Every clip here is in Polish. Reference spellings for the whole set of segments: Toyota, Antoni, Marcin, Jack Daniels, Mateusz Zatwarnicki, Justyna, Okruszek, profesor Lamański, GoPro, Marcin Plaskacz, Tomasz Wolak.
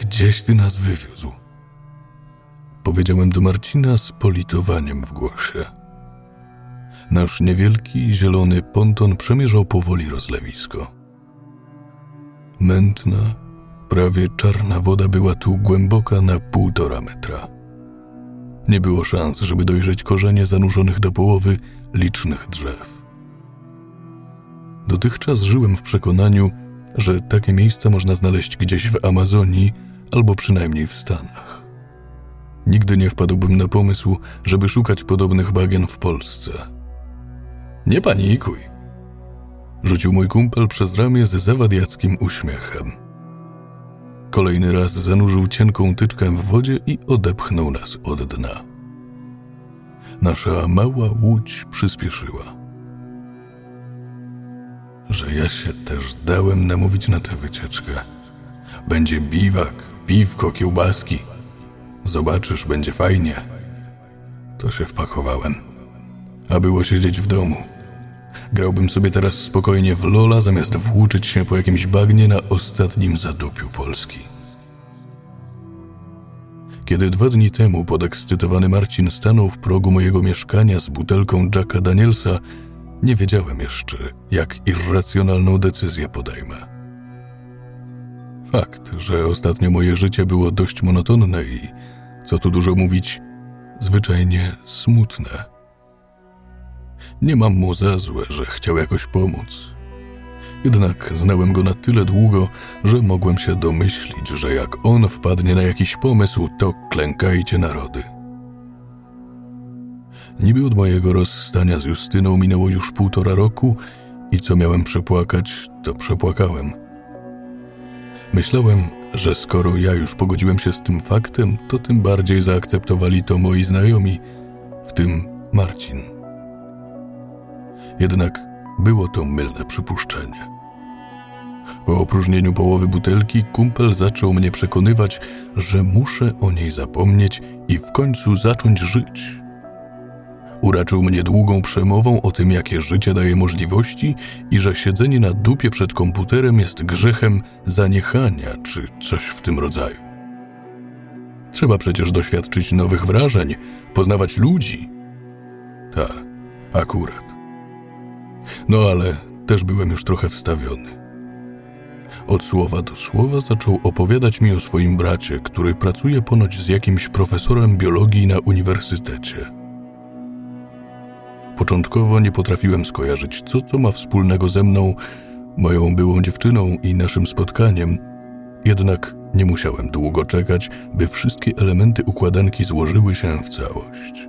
Gdzieś ty nas wywiózł. Powiedziałem do Marcina z politowaniem w głosie. Nasz niewielki, zielony ponton przemierzał powoli rozlewisko. Mętna, prawie czarna woda była tu głęboka na 1,5 metra. Nie było szans, żeby dojrzeć korzenie zanurzonych do połowy licznych drzew. Dotychczas żyłem w przekonaniu, że takie miejsca można znaleźć gdzieś w Amazonii albo przynajmniej w Stanach. Nigdy nie wpadłbym na pomysł, żeby szukać podobnych bagien w Polsce. Nie panikuj, rzucił mój kumpel przez ramię z zawadiackim uśmiechem. Kolejny raz zanurzył cienką tyczkę w wodzie i odepchnął nas od dna. Nasza mała łódź przyspieszyła. Że ja się też dałem namówić na tę wycieczkę. Będzie biwak, piwko, kiełbaski. Zobaczysz, będzie fajnie. To się wpakowałem. A było siedzieć w domu. Grałbym sobie teraz spokojnie w lola, zamiast włóczyć się po jakimś bagnie na ostatnim zadupiu Polski. Kiedy 2 dni temu podekscytowany Marcin stanął w progu mojego mieszkania z butelką Jacka Danielsa, nie wiedziałem jeszcze, jak irracjonalną decyzję podejmę. Fakt, że ostatnio moje życie było dość monotonne i, co tu dużo mówić, zwyczajnie smutne. Nie mam mu za złe, że chciał jakoś pomóc. Jednak znałem go na tyle długo, że mogłem się domyślić, że jak on wpadnie na jakiś pomysł, to klękajcie narody. Niby od mojego rozstania z Justyną minęło już 1,5 roku i co miałem przepłakać, to przepłakałem. Myślałem, że skoro ja już pogodziłem się z tym faktem, to tym bardziej zaakceptowali to moi znajomi, w tym Marcin. Jednak było to mylne przypuszczenie. Po opróżnieniu połowy butelki kumpel zaczął mnie przekonywać, że muszę o niej zapomnieć i w końcu zacząć żyć. Uraczył mnie długą przemową o tym, jakie życie daje możliwości i że siedzenie na dupie przed komputerem jest grzechem zaniechania czy coś w tym rodzaju. Trzeba przecież doświadczyć nowych wrażeń, poznawać ludzi. Tak, akurat. No ale też byłem już trochę wstawiony. Od słowa do słowa zaczął opowiadać mi o swoim bracie, który pracuje ponoć z jakimś profesorem biologii na uniwersytecie. Początkowo nie potrafiłem skojarzyć, co to ma wspólnego ze mną, moją byłą dziewczyną i naszym spotkaniem. Jednak nie musiałem długo czekać, by wszystkie elementy układanki złożyły się w całość.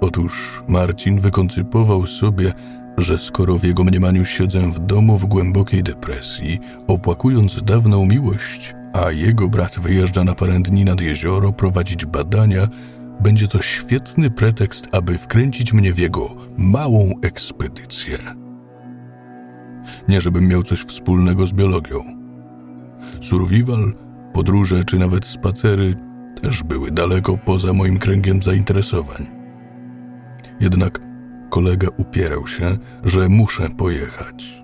Otóż Marcin wykoncypował sobie, że skoro w jego mniemaniu siedzę w domu w głębokiej depresji, opłakując dawną miłość, a jego brat wyjeżdża na parę dni nad jezioro prowadzić badania, będzie to świetny pretekst, aby wkręcić mnie w jego małą ekspedycję. Nie żebym miał coś wspólnego z biologią. Survival, podróże czy nawet spacery też były daleko poza moim kręgiem zainteresowań. Jednak kolega upierał się, że muszę pojechać.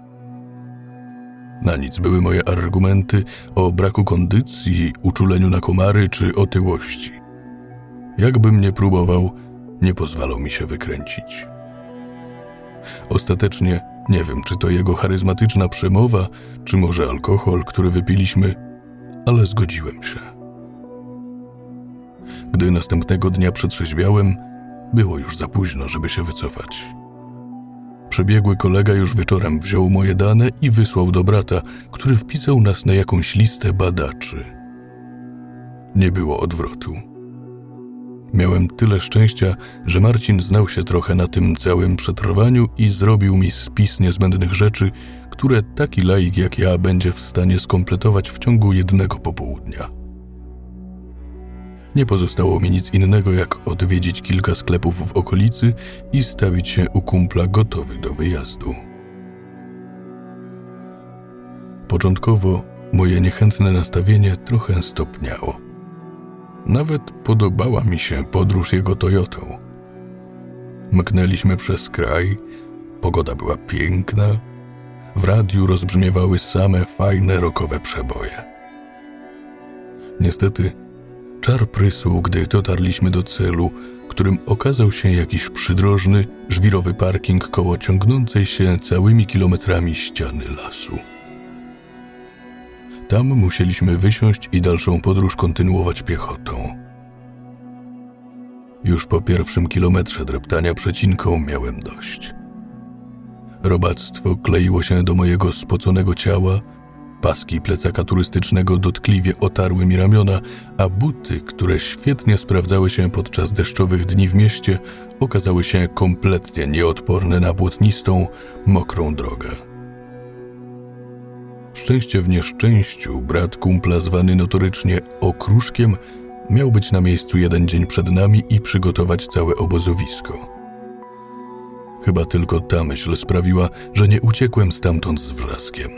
Na nic były moje argumenty o braku kondycji, uczuleniu na komary czy otyłości. Jakbym nie próbował, nie pozwalał mi się wykręcić. Ostatecznie nie wiem, czy to jego charyzmatyczna przemowa, czy może alkohol, który wypiliśmy, ale zgodziłem się. Gdy następnego dnia przetrzeźwiałem, było już za późno, żeby się wycofać. Przebiegły kolega już wieczorem wziął moje dane i wysłał do brata, który wpisał nas na jakąś listę badaczy. Nie było odwrotu. Miałem tyle szczęścia, że Marcin znał się trochę na tym całym przetrwaniu i zrobił mi spis niezbędnych rzeczy, które taki laik jak ja będzie w stanie skompletować w ciągu 1 popołudnia. Nie pozostało mi nic innego, jak odwiedzić kilka sklepów w okolicy i stawić się u kumpla gotowy do wyjazdu. Początkowo moje niechętne nastawienie trochę stopniało. Nawet podobała mi się podróż jego Toyotą. Mknęliśmy przez kraj, pogoda była piękna, w radiu rozbrzmiewały same fajne rockowe przeboje. Niestety, czar prysł, gdy dotarliśmy do celu, którym okazał się jakiś przydrożny, żwirowy parking koło ciągnącej się całymi kilometrami ściany lasu. Tam musieliśmy wysiąść i dalszą podróż kontynuować piechotą. Już po pierwszym kilometrze dreptania przecinką miałem dość. Robactwo kleiło się do mojego spoconego ciała, paski plecaka turystycznego dotkliwie otarły mi ramiona, a buty, które świetnie sprawdzały się podczas deszczowych dni w mieście, okazały się kompletnie nieodporne na błotnistą, mokrą drogę. Szczęście w nieszczęściu, brat kumpla zwany notorycznie Okruszkiem miał być na miejscu jeden dzień przed nami i przygotować całe obozowisko. Chyba tylko ta myśl sprawiła, że nie uciekłem stamtąd z wrzaskiem.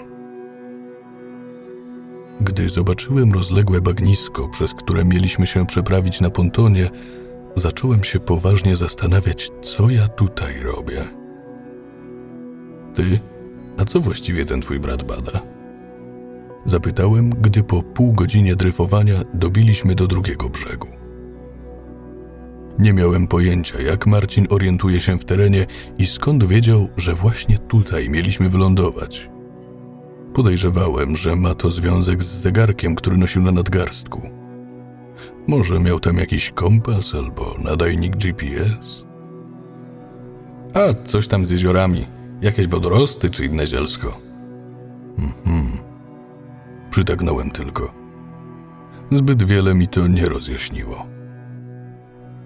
Gdy zobaczyłem rozległe bagnisko, przez które mieliśmy się przeprawić na pontonie, zacząłem się poważnie zastanawiać, co ja tutaj robię. Ty? A co właściwie ten twój brat bada? Zapytałem, gdy po pół godzinie dryfowania dobiliśmy do drugiego brzegu. Nie miałem pojęcia, jak Marcin orientuje się w terenie i skąd wiedział, że właśnie tutaj mieliśmy wylądować. Podejrzewałem, że ma to związek z zegarkiem, który nosił na nadgarstku. Może miał tam jakiś kompas albo nadajnik GPS? A coś tam z jeziorami, jakieś wodorosty czy inne zielsko. Przytaknąłem tylko. Zbyt wiele mi to nie rozjaśniło.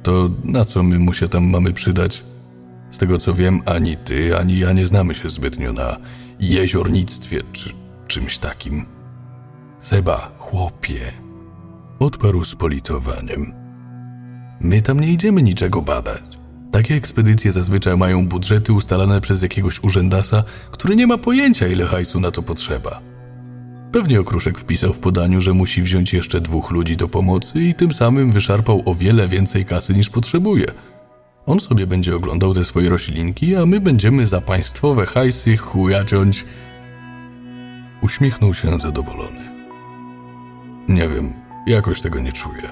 To na co my mu się tam mamy przydać? Z tego co wiem, ani ty, ani ja nie znamy się zbytnio na jeziornictwie czy czymś takim. Seba, chłopie, odparł z politowaniem. My tam nie idziemy niczego badać. Takie ekspedycje zazwyczaj mają budżety ustalane przez jakiegoś urzędasa, który nie ma pojęcia, ile hajsu na to potrzeba. Pewnie Okruszek wpisał w podaniu, że musi wziąć jeszcze 2 ludzi do pomocy i tym samym wyszarpał o wiele więcej kasy niż potrzebuje. On sobie będzie oglądał te swoje roślinki, a my będziemy za państwowe hajsy chujaciąć. Uśmiechnął się zadowolony. Nie wiem, jakoś tego nie czuję.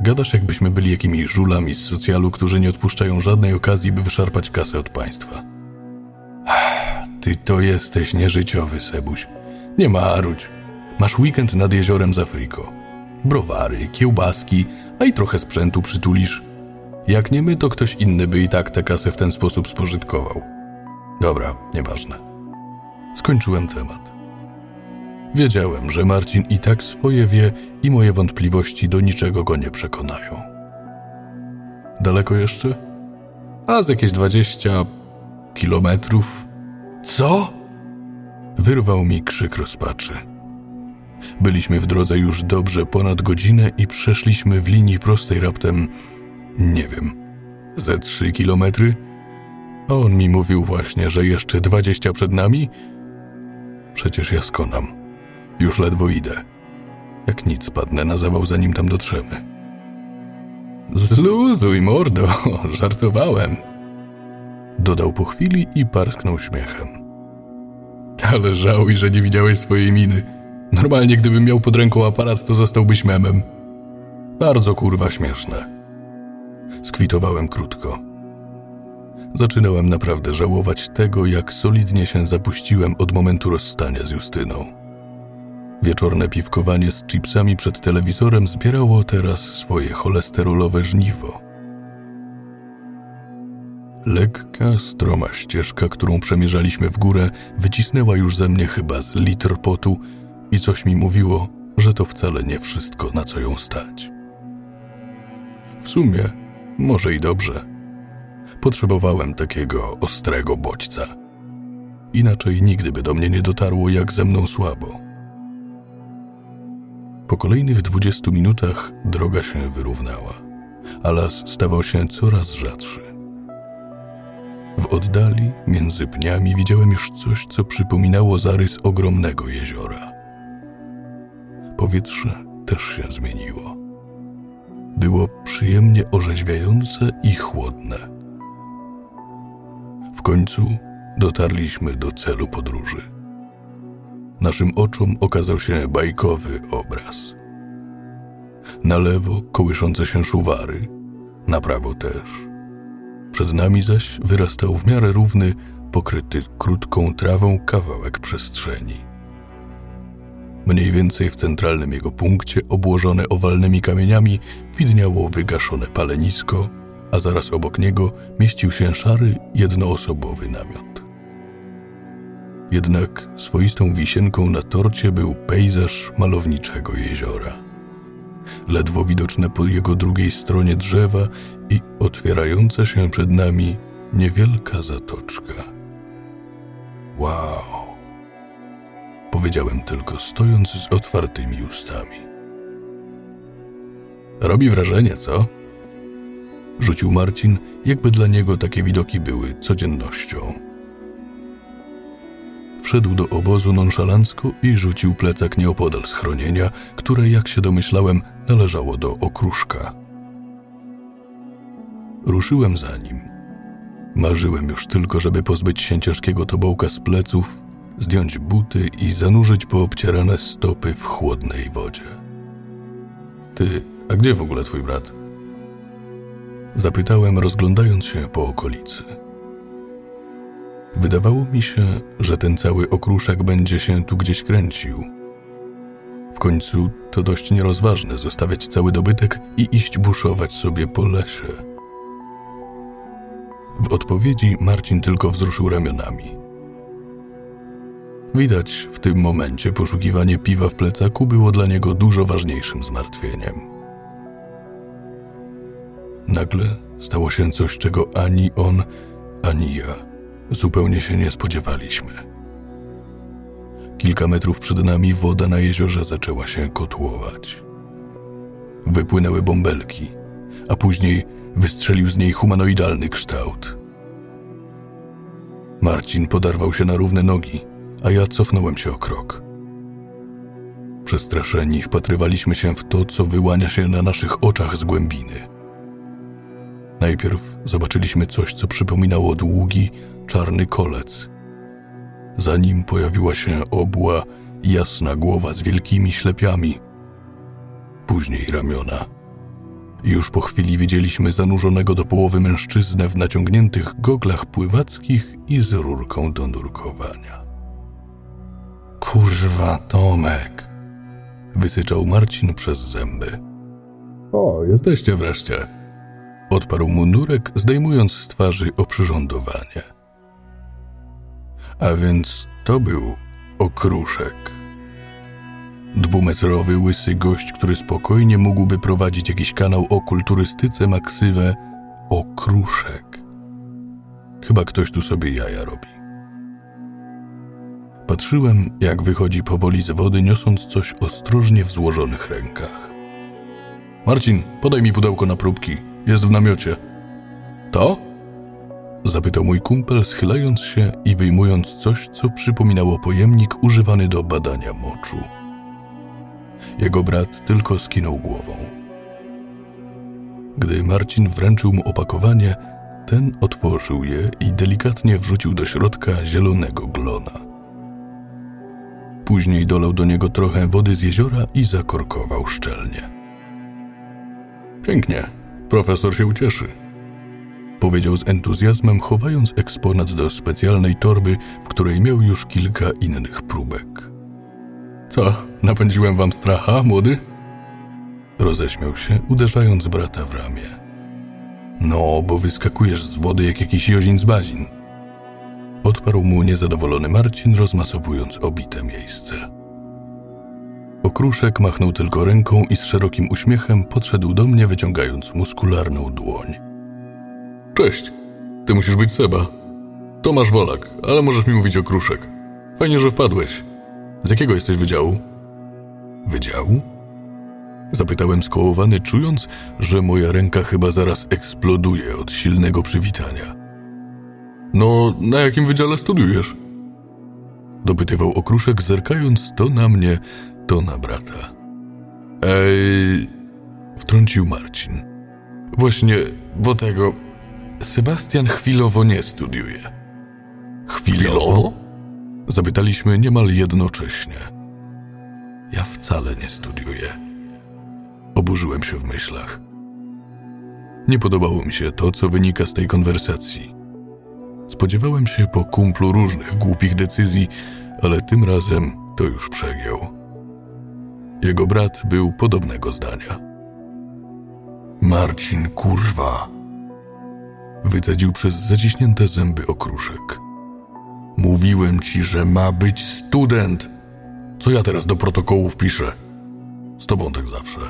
Gadasz, jakbyśmy byli jakimiś żulami z socjalu, którzy nie odpuszczają żadnej okazji, by wyszarpać kasę od państwa. Ty to jesteś nieżyciowy, Sebuś. Nie marudź. Masz weekend nad jeziorem z Afryko. Browary, kiełbaski, a i trochę sprzętu przytulisz. Jak nie my, to ktoś inny by i tak tę kasę w ten sposób spożytkował. Dobra, nieważne. Skończyłem temat. Wiedziałem, że Marcin i tak swoje wie i moje wątpliwości do niczego go nie przekonają. Daleko jeszcze? A z jakieś 20 kilometrów. Co? Wyrwał mi krzyk rozpaczy. Byliśmy w drodze już dobrze ponad godzinę i przeszliśmy w linii prostej raptem, nie wiem, ze 3 kilometry? A on mi mówił właśnie, że jeszcze 20 przed nami? Przecież ja skonam. Już ledwo idę. Jak nic, padnę na zawał, zanim tam dotrzemy. Zluzuj, mordo, żartowałem. Dodał po chwili i parsknął śmiechem. Ale żałuj, że nie widziałeś swojej miny. Normalnie, gdybym miał pod ręką aparat, to zostałbyś memem. Bardzo kurwa śmieszne. Skwitowałem krótko. Zaczynałem naprawdę żałować tego, jak solidnie się zapuściłem od momentu rozstania z Justyną. Wieczorne piwkowanie z chipsami przed telewizorem zbierało teraz swoje cholesterolowe żniwo. Lekka, stroma ścieżka, którą przemierzaliśmy w górę, wycisnęła już ze mnie chyba z litr potu i coś mi mówiło, że to wcale nie wszystko, na co ją stać. W sumie, może i dobrze. Potrzebowałem takiego ostrego bodźca. Inaczej nigdy by do mnie nie dotarło, jak ze mną słabo. Po kolejnych 20 minutach droga się wyrównała, a las stawał się coraz rzadszy. W oddali, między pniami, widziałem już coś, co przypominało zarys ogromnego jeziora. Powietrze też się zmieniło. Było przyjemnie orzeźwiające i chłodne. W końcu dotarliśmy do celu podróży. Naszym oczom okazał się bajkowy obraz. na lewo kołyszące się szuwary, na prawo też. Przed nami zaś wyrastał w miarę równy, pokryty krótką trawą kawałek przestrzeni. Mniej więcej w centralnym jego punkcie, obłożone owalnymi kamieniami, widniało wygaszone palenisko, a zaraz obok niego mieścił się szary, jednoosobowy namiot. Jednak swoistą wisienką na torcie był pejzaż malowniczego jeziora. Ledwo widoczne po jego drugiej stronie drzewa i otwierająca się przed nami niewielka zatoczka. Wow! Powiedziałem tylko, stojąc z otwartymi ustami. Robi wrażenie, co? Rzucił Marcin, jakby dla niego takie widoki były codziennością. Wszedł do obozu nonszalancko i rzucił plecak nieopodal schronienia, które, jak się domyślałem, należało do Okruszka. Ruszyłem za nim. Marzyłem już tylko, żeby pozbyć się ciężkiego tobołka z pleców, zdjąć buty i zanurzyć poobcierane stopy w chłodnej wodzie. Ty, a gdzie w ogóle twój brat? Zapytałem, rozglądając się po okolicy. Wydawało mi się, że ten cały okruszek będzie się tu gdzieś kręcił. W końcu to dość nierozważne zostawiać cały dobytek i iść buszować sobie po lesie. W odpowiedzi Marcin tylko wzruszył ramionami. Widać, w tym momencie poszukiwanie piwa w plecaku było dla niego dużo ważniejszym zmartwieniem. Nagle stało się coś, czego ani on, ani ja zupełnie się nie spodziewaliśmy. Kilka metrów przed nami woda na jeziorze zaczęła się kotłować. Wypłynęły bąbelki, a później wystrzelił z niej humanoidalny kształt. Marcin podarwał się na równe nogi, a ja cofnąłem się o krok. Przestraszeni wpatrywaliśmy się w to, co wyłania się na naszych oczach z głębiny. Najpierw zobaczyliśmy coś, co przypominało długi, czarny kolec. Za nim pojawiła się obła, jasna głowa z wielkimi ślepiami. Później ramiona. Już po chwili widzieliśmy zanurzonego do połowy mężczyznę w naciągniętych goglach pływackich i z rurką do nurkowania. Kurwa, Tomek! Wysyczał Marcin przez zęby. O, jesteście wreszcie! Odparł mundurek, zdejmując z twarzy oprzyrządowanie. A więc to był okruszek. 2-metrowy, łysy gość, który spokojnie mógłby prowadzić jakiś kanał o kulturystyce ma ksywę Okruszek. Chyba ktoś tu sobie jaja robi. Patrzyłem, jak wychodzi powoli z wody, niosąc coś ostrożnie w złożonych rękach. Marcin, podaj mi pudełko na próbki. Jest w namiocie. To? Zapytał mój kumpel, schylając się i wyjmując coś, co przypominało pojemnik używany do badania moczu. Jego brat tylko skinął głową. Gdy Marcin wręczył mu opakowanie, ten otworzył je i delikatnie wrzucił do środka zielonego glona. Później dolał do niego trochę wody z jeziora i zakorkował szczelnie. Pięknie, profesor się ucieszy, powiedział z entuzjazmem, chowając eksponat do specjalnej torby, w której miał już kilka innych próbek. Co, napędziłem wam stracha, młody? Roześmiał się, uderzając brata w ramię. No, bo wyskakujesz z wody jak jakiś jozin z bazin. Odparł mu niezadowolony Marcin, rozmasowując obite miejsce. Okruszek machnął tylko ręką i z szerokim uśmiechem podszedł do mnie, wyciągając muskularną dłoń. Cześć, ty musisz być Seba. Tomasz Wolak, ale możesz mi mówić Okruszek. Fajnie, że wpadłeś. Z jakiego jesteś wydziału? Wydziału? Zapytałem skołowany, czując, że moja ręka chyba zaraz eksploduje od silnego przywitania. No, na jakim wydziale studiujesz? Dopytywał Okruszek, zerkając to na mnie, to na brata. Wtrącił Marcin. Właśnie, bo tego... Sebastian chwilowo nie studiuje. Chwilowo? Zapytaliśmy niemal jednocześnie. Ja wcale nie studiuję. Oburzyłem się w myślach. Nie podobało mi się to, co wynika z tej konwersacji. Spodziewałem się po kumplu różnych głupich decyzji, ale tym razem to już przegiął. Jego brat był podobnego zdania. Marcin, kurwa! Wycedził przez zaciśnięte zęby Okruszek. Mówiłem ci, że ma być student! Co ja teraz do protokołu wpiszę? Z tobą tak zawsze.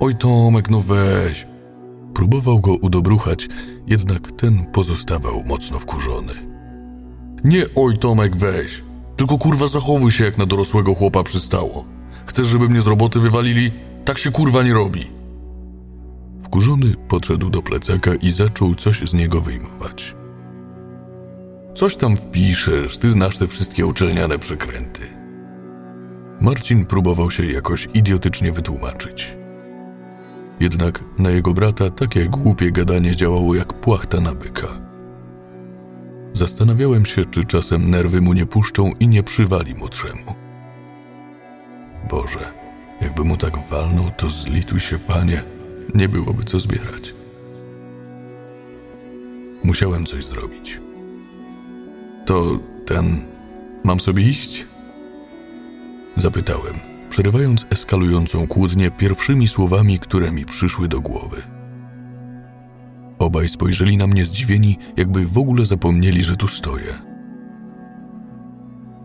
Oj Tomek, no weź! Próbował go udobruchać, jednak ten pozostawał mocno wkurzony. Nie oj Tomek, weź! Tylko kurwa zachowuj się jak na dorosłego chłopa przystało. Chcesz, żeby mnie z roboty wywalili? Tak się kurwa nie robi! Wkurzony podszedł do plecaka i zaczął coś z niego wyjmować. Coś tam wpiszesz, ty znasz te wszystkie uczelniane przekręty. Marcin próbował się jakoś idiotycznie wytłumaczyć. Jednak na jego brata takie głupie gadanie działało jak płachta na byka. Zastanawiałem się, czy czasem nerwy mu nie puszczą i nie przywali młodszemu. Boże, jakby mu tak walnął, to zlituj się, Panie, nie byłoby co zbierać. Musiałem coś zrobić. To ten... mam sobie iść? Zapytałem, przerywając eskalującą kłótnię pierwszymi słowami, które mi przyszły do głowy. Obaj spojrzeli na mnie zdziwieni, jakby w ogóle zapomnieli, że tu stoję.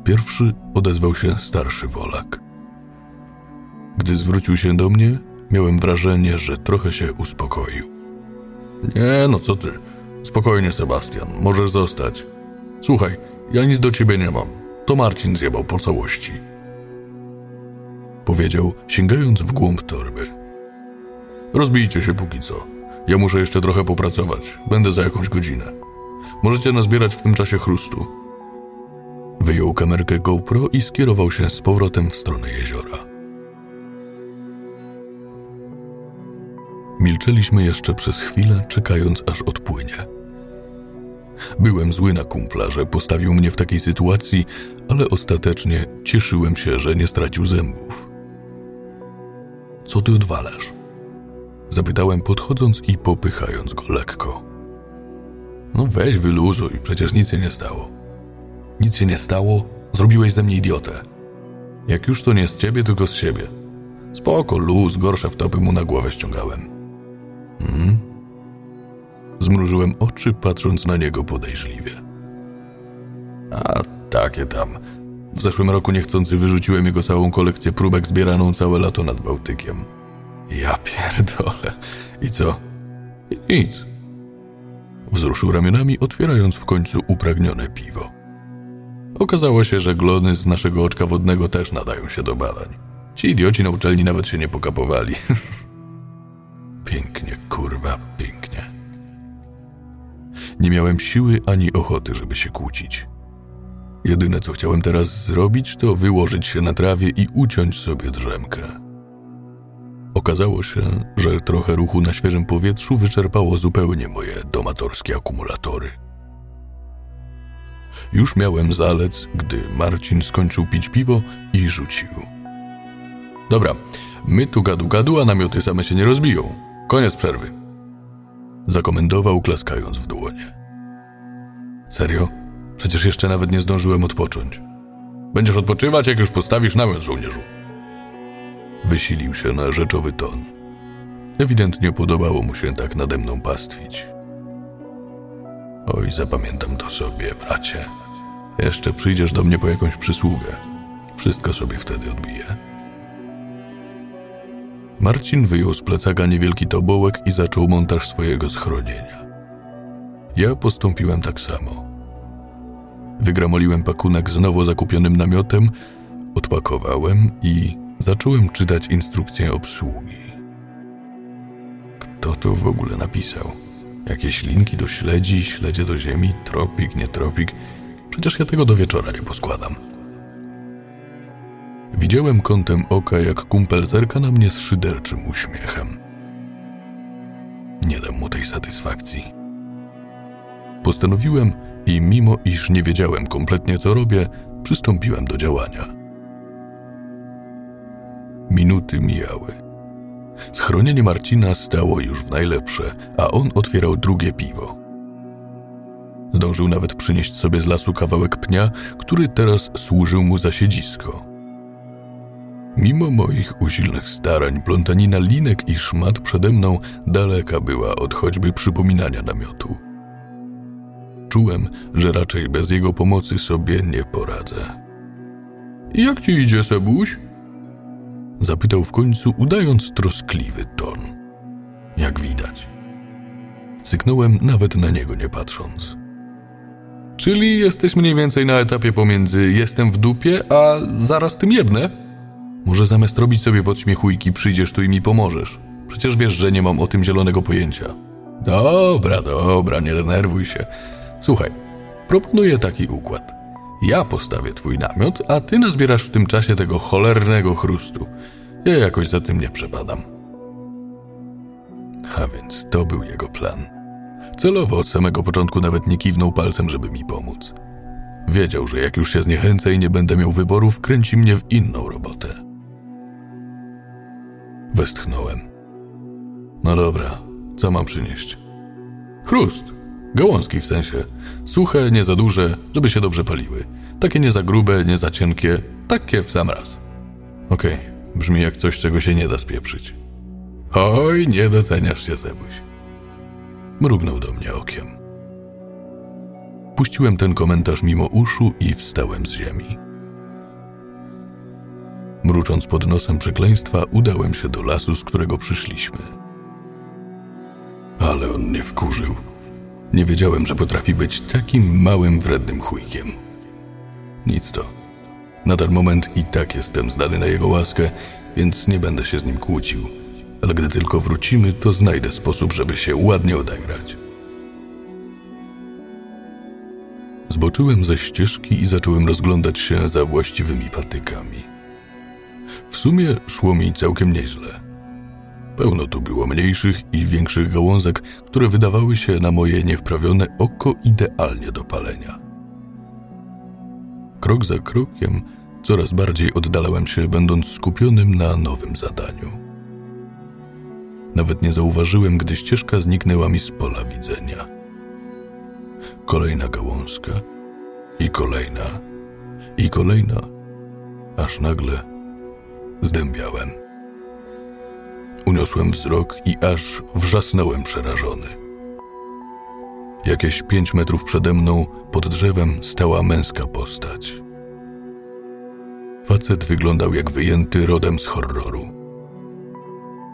Pierwszy odezwał się starszy Wolak. Gdy zwrócił się do mnie, miałem wrażenie, że trochę się uspokoił. Nie, no co ty? Spokojnie, Sebastian, możesz zostać. Słuchaj, ja nic do ciebie nie mam. To Marcin zjebał po całości. Powiedział, sięgając w głąb torby. Rozbijcie się póki co. Ja muszę jeszcze trochę popracować. Będę za jakąś godzinę. Możecie nazbierać w tym czasie chrustu. Wyjął kamerkę GoPro i skierował się z powrotem w stronę jeziora. Milczeliśmy jeszcze przez chwilę, czekając aż odpłynie. Byłem zły na kumpla, że postawił mnie w takiej sytuacji, ale ostatecznie cieszyłem się, że nie stracił zębów. Co ty odwalasz? Zapytałem, podchodząc i popychając go lekko. No weź wyluzuj, przecież nic się nie stało. Nic się nie stało? Zrobiłeś ze mnie idiotę. Jak już to nie z ciebie, tylko z siebie. Spoko, luz, gorsze wtopy mu na głowę ściągałem. Zmrużyłem oczy, patrząc na niego podejrzliwie. A takie tam. W zeszłym roku niechcący wyrzuciłem jego całą kolekcję próbek zbieraną całe lato nad Bałtykiem. Ja pierdolę. I co? I nic. Wzruszył ramionami, otwierając w końcu upragnione piwo. Okazało się, że glony z naszego oczka wodnego też nadają się do badań. Ci idioci na uczelni nawet się nie pokapowali. Pięknie, kurwa, pięknie. Nie miałem siły ani ochoty, żeby się kłócić. Jedyne, co chciałem teraz zrobić, to wyłożyć się na trawie i uciąć sobie drzemkę. Okazało się, że trochę ruchu na świeżym powietrzu wyczerpało zupełnie moje domatorskie akumulatory. Już miałem zalec, gdy Marcin skończył pić piwo i rzucił. Dobra, my tu gadu-gadu, a namioty same się nie rozbiją. Koniec przerwy. Zakomendował, klaskając w dłonie. Serio? Przecież jeszcze nawet nie zdążyłem odpocząć. Będziesz odpoczywać, jak już postawisz namiot, żołnierzu. Wysilił się na rzeczowy ton. Ewidentnie podobało mu się tak nade mną pastwić. Oj, zapamiętam to sobie, bracie. Jeszcze przyjdziesz do mnie po jakąś przysługę. Wszystko sobie wtedy odbiję. Marcin wyjął z plecaka niewielki tobołek i zaczął montaż swojego schronienia. Ja postąpiłem tak samo. Wygramoliłem pakunek z nowo zakupionym namiotem, odpakowałem i zacząłem czytać instrukcję obsługi. Kto to w ogóle napisał? Jakieś linki do śledzi, śledzie do ziemi, tropik, nie tropik. Przecież ja tego do wieczora nie poskładam. Widziałem kątem oka, jak kumpel zerka na mnie z szyderczym uśmiechem. Nie dam mu tej satysfakcji. Postanowiłem i mimo iż nie wiedziałem kompletnie co robię, przystąpiłem do działania. Minuty mijały. Schronienie Marcina stało już w najlepsze, a on otwierał drugie piwo. Zdążył nawet przynieść sobie z lasu kawałek pnia, który teraz służył mu za siedzisko. Mimo moich usilnych starań, plątanina linek i szmat przede mną daleka była od choćby przypominania namiotu. Czułem, że raczej bez jego pomocy sobie nie poradzę. Jak ci idzie, Sebuś? Zapytał w końcu, udając troskliwy ton. Jak widać. Syknąłem, nawet na niego nie patrząc. Czyli jesteś mniej więcej na etapie pomiędzy jestem w dupie, a zaraz tym jedne? Może zamiast robić sobie podśmiechujki przyjdziesz tu i mi pomożesz. Przecież wiesz, że nie mam o tym zielonego pojęcia. Dobra, nie denerwuj się. Słuchaj, proponuję taki układ. Ja postawię twój namiot, a ty nazbierasz w tym czasie tego cholernego chrustu. Ja jakoś za tym nie przepadam. A więc to był jego plan. Celowo od samego początku nawet nie kiwnął palcem, żeby mi pomóc. Wiedział, że jak już się zniechęcę i nie będę miał wyboru, wkręci mnie w inną robotę. Westchnąłem. No dobra, co mam przynieść? Chrust! Gałązki w sensie. Suche, nie za duże, żeby się dobrze paliły. Takie nie za grube, nie za cienkie. Takie w sam raz. Okej, brzmi jak coś, czego się nie da spieprzyć. Oj, nie doceniasz się, Zebuś. Mrugnął do mnie okiem. Puściłem ten komentarz mimo uszu i wstałem z ziemi. Mrucząc pod nosem przekleństwa, udałem się do lasu, z którego przyszliśmy. Ale on mnie wkurzył. Nie wiedziałem, że potrafi być takim małym, wrednym chujkiem. Nic to. Na ten moment i tak jestem zdany na jego łaskę, więc nie będę się z nim kłócił. Ale gdy tylko wrócimy, to znajdę sposób, żeby się ładnie odegrać. Zboczyłem ze ścieżki i zacząłem rozglądać się za właściwymi patykami. W sumie szło mi całkiem nieźle. Pełno tu było mniejszych i większych gałązek, które wydawały się na moje niewprawione oko idealnie do palenia. Krok za krokiem coraz bardziej oddalałem się, będąc skupionym na nowym zadaniu. Nawet nie zauważyłem, gdy ścieżka zniknęła mi z pola widzenia. Kolejna gałązka i kolejna, aż nagle zdębiałem. Uniosłem wzrok i aż wrzasnąłem przerażony. Jakieś 5 metrów przede mną, pod drzewem, stała męska postać. Facet wyglądał jak wyjęty rodem z horroru.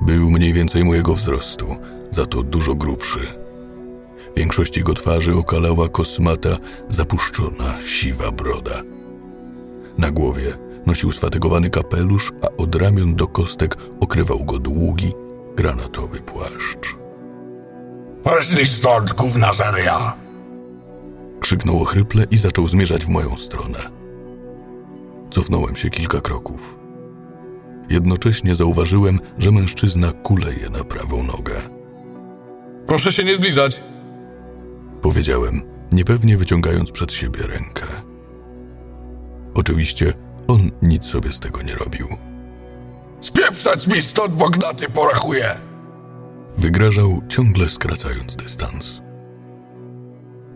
Był mniej więcej mojego wzrostu, za to dużo grubszy. Większość jego twarzy okalała kosmata, zapuszczona, siwa broda. Na głowie nosił sfatygowany kapelusz, a od ramion do kostek okrywał go długi, granatowy płaszcz. Poszli stąd, gówna żeria! Krzyknął ochryple i zaczął zmierzać w moją stronę. Cofnąłem się kilka kroków. Jednocześnie zauważyłem, że mężczyzna kuleje na prawą nogę. Proszę się nie zbliżać! Powiedziałem, niepewnie wyciągając przed siebie rękę. Oczywiście on nic sobie z tego nie robił. Spieprzać mi stąd, bognaty porachuje! Wygrażał, ciągle skracając dystans.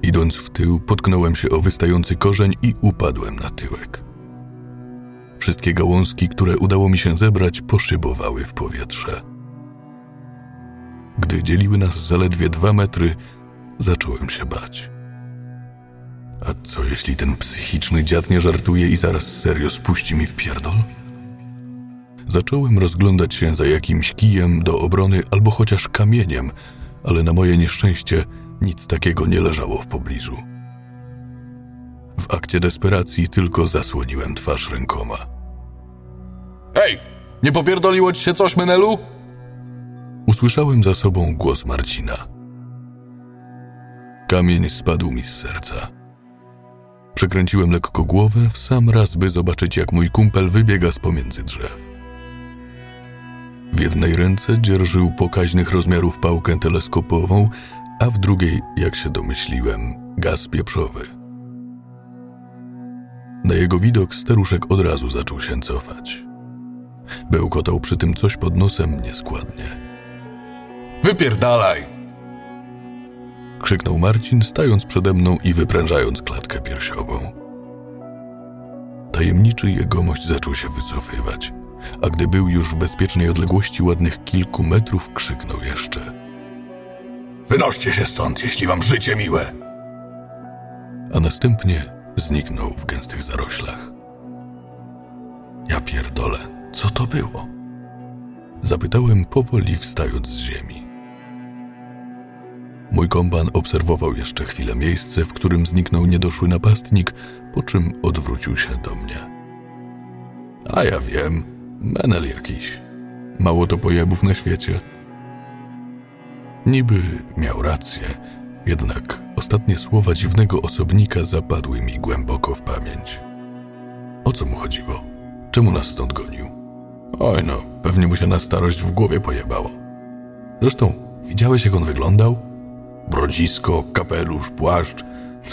Idąc w tył, potknąłem się o wystający korzeń i upadłem na tyłek. Wszystkie gałązki, które udało mi się zebrać, poszybowały w powietrze. Gdy dzieliły nas zaledwie 2 metry, zacząłem się bać. A co jeśli ten psychiczny dziad nie żartuje i zaraz serio spuści mi w pierdol? Zacząłem rozglądać się za jakimś kijem do obrony albo chociaż kamieniem, ale na moje nieszczęście nic takiego nie leżało w pobliżu. W akcie desperacji tylko zasłoniłem twarz rękoma. Hej, nie popierdoliło ci się coś, menelu? Usłyszałem za sobą głos Marcina. Kamień spadł mi z serca. Przekręciłem lekko głowę w sam raz, by zobaczyć, jak mój kumpel wybiega z pomiędzy drzew. W jednej ręce dzierżył pokaźnych rozmiarów pałkę teleskopową, a w drugiej, jak się domyśliłem, gaz pieprzowy. Na jego widok staruszek od razu zaczął się cofać. Bełkotał przy tym coś pod nosem nieskładnie. Wypierdalaj! Krzyknął Marcin, stając przede mną i wyprężając klatkę piersiową. Tajemniczy jegomość zaczął się wycofywać, a gdy był już w bezpiecznej odległości ładnych kilku metrów, krzyknął jeszcze. Wynoście się stąd, jeśli wam życie miłe! A następnie zniknął w gęstych zaroślach. Ja pierdolę, co to było? Zapytałem powoli, wstając z ziemi. Mój kompan obserwował jeszcze chwilę miejsce, w którym zniknął niedoszły napastnik, po czym odwrócił się do mnie. A ja wiem, menel jakiś. Mało to pojebów na świecie. Niby miał rację, jednak ostatnie słowa dziwnego osobnika zapadły mi głęboko w pamięć. O co mu chodziło? Czemu nas stąd gonił? Oj no, pewnie mu się na starość w głowie pojebało. Zresztą, widziałeś jak on wyglądał? Brodzisko, kapelusz, płaszcz.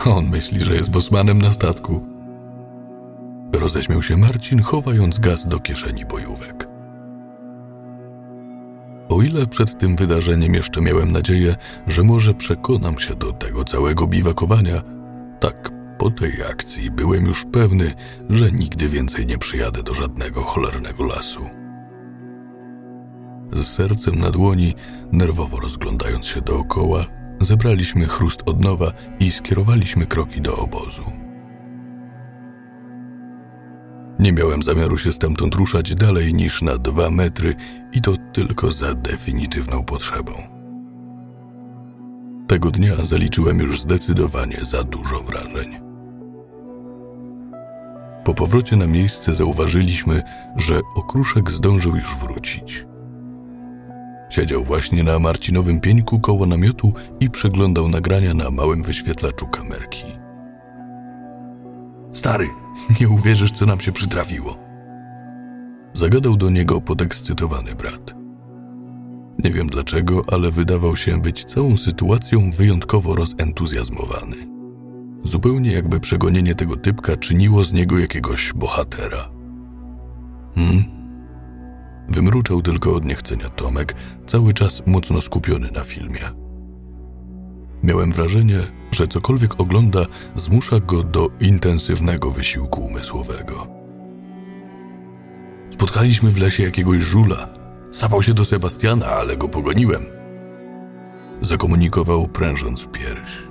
No, on myśli, że jest bosmanem na statku. Roześmiał się Marcin, chowając gaz do kieszeni bojówek. O ile przed tym wydarzeniem jeszcze miałem nadzieję, że może przekonam się do tego całego biwakowania, tak po tej akcji byłem już pewny, że nigdy więcej nie przyjadę do żadnego cholernego lasu. Z sercem na dłoni, nerwowo rozglądając się dookoła, zebraliśmy chrust od nowa i skierowaliśmy kroki do obozu. Nie miałem zamiaru się stamtąd ruszać dalej niż na 2 metry i to tylko za definitywną potrzebą. Tego dnia zaliczyłem już zdecydowanie za dużo wrażeń. Po powrocie na miejsce zauważyliśmy, że Okruszek zdążył już wrócić. Siedział właśnie na Marcinowym pieńku koło namiotu i przeglądał nagrania na małym wyświetlaczu kamerki. Stary, nie uwierzysz, co nam się przytrafiło. Zagadał do niego podekscytowany brat. Nie wiem dlaczego, ale wydawał się być całą sytuacją wyjątkowo rozentuzjazmowany. Zupełnie jakby przegonienie tego typka czyniło z niego jakiegoś bohatera. Wymruczał tylko od niechcenia Tomek, cały czas mocno skupiony na filmie. Miałem wrażenie, że cokolwiek ogląda, zmusza go do intensywnego wysiłku umysłowego. Spotkaliśmy w lesie jakiegoś żula. Sapał się do Sebastiana, ale go pogoniłem. Zakomunikował, prężąc pierś.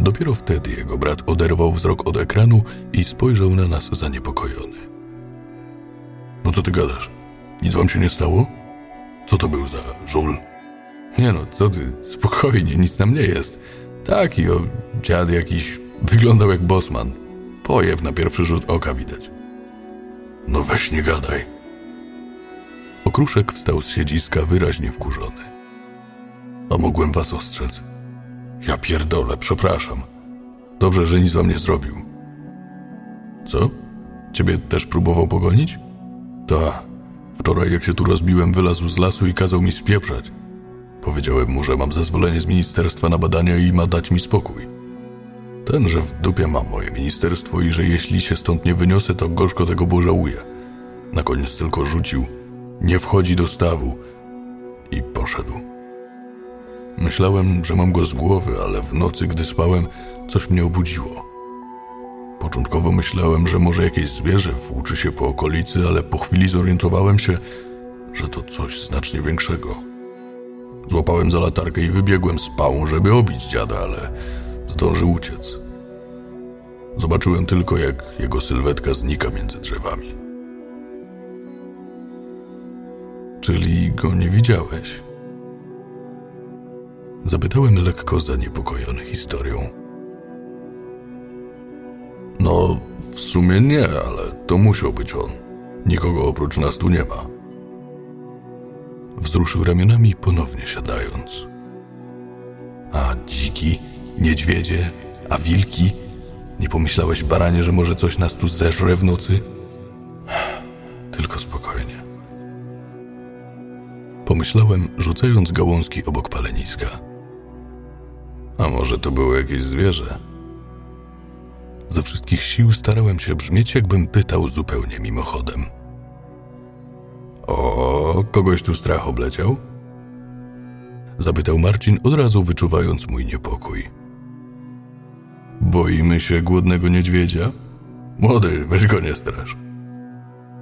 Dopiero wtedy jego brat oderwał wzrok od ekranu i spojrzał na nas zaniepokojony. No co ty gadasz? Nic wam się nie stało? Co to był za żul? Nie no, co ty, spokojnie, nic nam nie jest. Taki dziad jakiś, wyglądał jak bosman. Pojeb na pierwszy rzut oka widać. No weź nie gadaj. Okruszek wstał z siedziska wyraźnie wkurzony. A mogłem was ostrzec. Ja pierdolę, przepraszam. Dobrze, że nic wam nie zrobił. Co? Ciebie też próbował pogonić? Ta, wczoraj jak się tu rozbiłem, wylazł z lasu i kazał mi spieprzać. Powiedziałem mu, że mam zezwolenie z ministerstwa na badania i ma dać mi spokój. Ten, że w dupie ma moje ministerstwo i że jeśli się stąd nie wyniosę, to gorzko tego pożałuję. Na koniec tylko rzucił, nie wchodzi do stawu i poszedł. Myślałem, że mam go z głowy, ale w nocy, gdy spałem, coś mnie obudziło. Początkowo myślałem, że może jakieś zwierzę włóczy się po okolicy, ale po chwili zorientowałem się, że to coś znacznie większego. Złapałem za latarkę i wybiegłem z pałą, żeby obić dziada, ale zdążył uciec. Zobaczyłem tylko, jak jego sylwetka znika między drzewami. Czyli go nie widziałeś? Zapytałem lekko zaniepokojony historią. No, w sumie nie, ale to musiał być on. Nikogo oprócz nas tu nie ma. Wzruszył ramionami, ponownie siadając. A dziki, niedźwiedzie, a wilki? Nie pomyślałeś, baranie, że może coś nas tu zeżre w nocy? Tylko spokojnie. Pomyślałem, rzucając gałązki obok paleniska. A może to było jakieś zwierzę? Ze wszystkich sił starałem się brzmieć, jakbym pytał zupełnie mimochodem. O, kogoś tu strach obleciał? Zapytał Marcin, od razu wyczuwając mój niepokój. Boimy się głodnego niedźwiedzia? Młody, weź go nie strasz.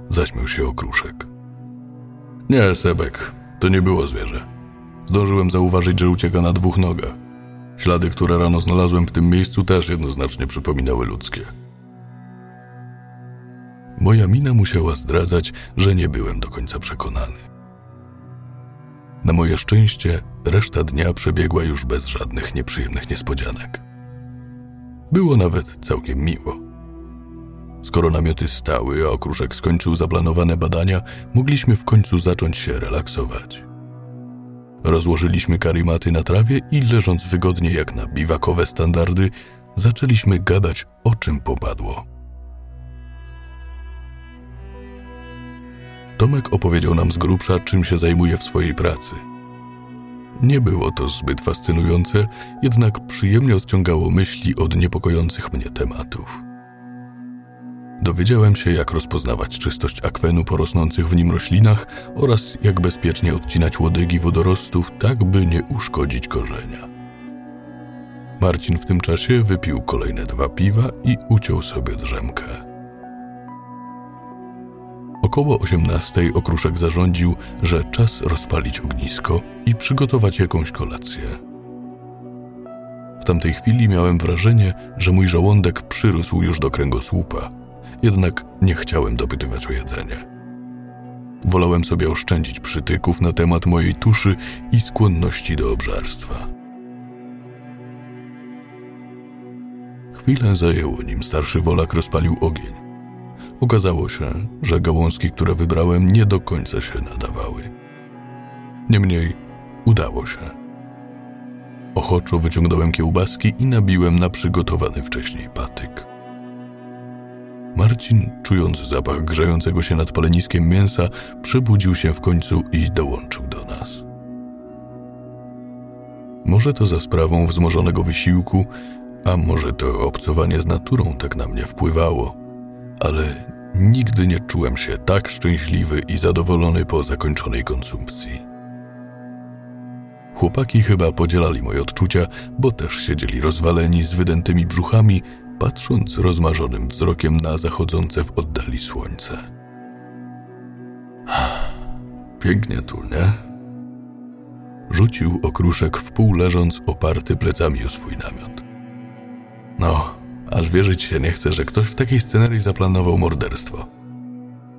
Zaśmiał się Okruszek. Nie, Sebek, to nie było zwierzę. Zdążyłem zauważyć, że ucieka na dwóch nogach. Ślady, które rano znalazłem w tym miejscu, też jednoznacznie przypominały ludzkie. Moja mina musiała zdradzać, że nie byłem do końca przekonany. Na moje szczęście reszta dnia przebiegła już bez żadnych nieprzyjemnych niespodzianek. Było nawet całkiem miło. Skoro namioty stały, a Okruszek skończył zaplanowane badania, mogliśmy w końcu zacząć się relaksować. Rozłożyliśmy karimaty na trawie i leżąc wygodnie jak na biwakowe standardy, zaczęliśmy gadać o czym popadło. Tomek opowiedział nam z grubsza, czym się zajmuje w swojej pracy. Nie było to zbyt fascynujące, jednak przyjemnie odciągało myśli od niepokojących mnie tematów. Dowiedziałem się, jak rozpoznawać czystość akwenu po rosnących w nim roślinach oraz jak bezpiecznie odcinać łodygi wodorostów, tak by nie uszkodzić korzenia. Marcin w tym czasie wypił kolejne 2 piwa i uciął sobie drzemkę. Około 18:00 Okruszek zarządził, że czas rozpalić ognisko i przygotować jakąś kolację. W tamtej chwili miałem wrażenie, że mój żołądek przyrósł już do kręgosłupa. Jednak nie chciałem dopytywać o jedzenie. Wolałem sobie oszczędzić przytyków na temat mojej tuszy i skłonności do obżarstwa. Chwilę zajęło, nim starszy Wolak rozpalił ogień. Okazało się, że gałązki, które wybrałem, nie do końca się nadawały. Niemniej udało się. Ochoczo wyciągnąłem kiełbaski i nabiłem na przygotowany wcześniej patyk. Marcin, czując zapach grzejącego się nad paleniskiem mięsa, przebudził się w końcu i dołączył do nas. Może to za sprawą wzmożonego wysiłku, a może to obcowanie z naturą tak na mnie wpływało, ale nigdy nie czułem się tak szczęśliwy i zadowolony po zakończonej konsumpcji. Chłopaki chyba podzielali moje odczucia, bo też siedzieli rozwaleni z wydętymi brzuchami, patrząc rozmarzonym wzrokiem na zachodzące w oddali słońce. Pięknie tu, nie? Rzucił Okruszek wpół leżąc oparty plecami o swój namiot. No, aż wierzyć się nie chce, że ktoś w takiej scenerii zaplanował morderstwo.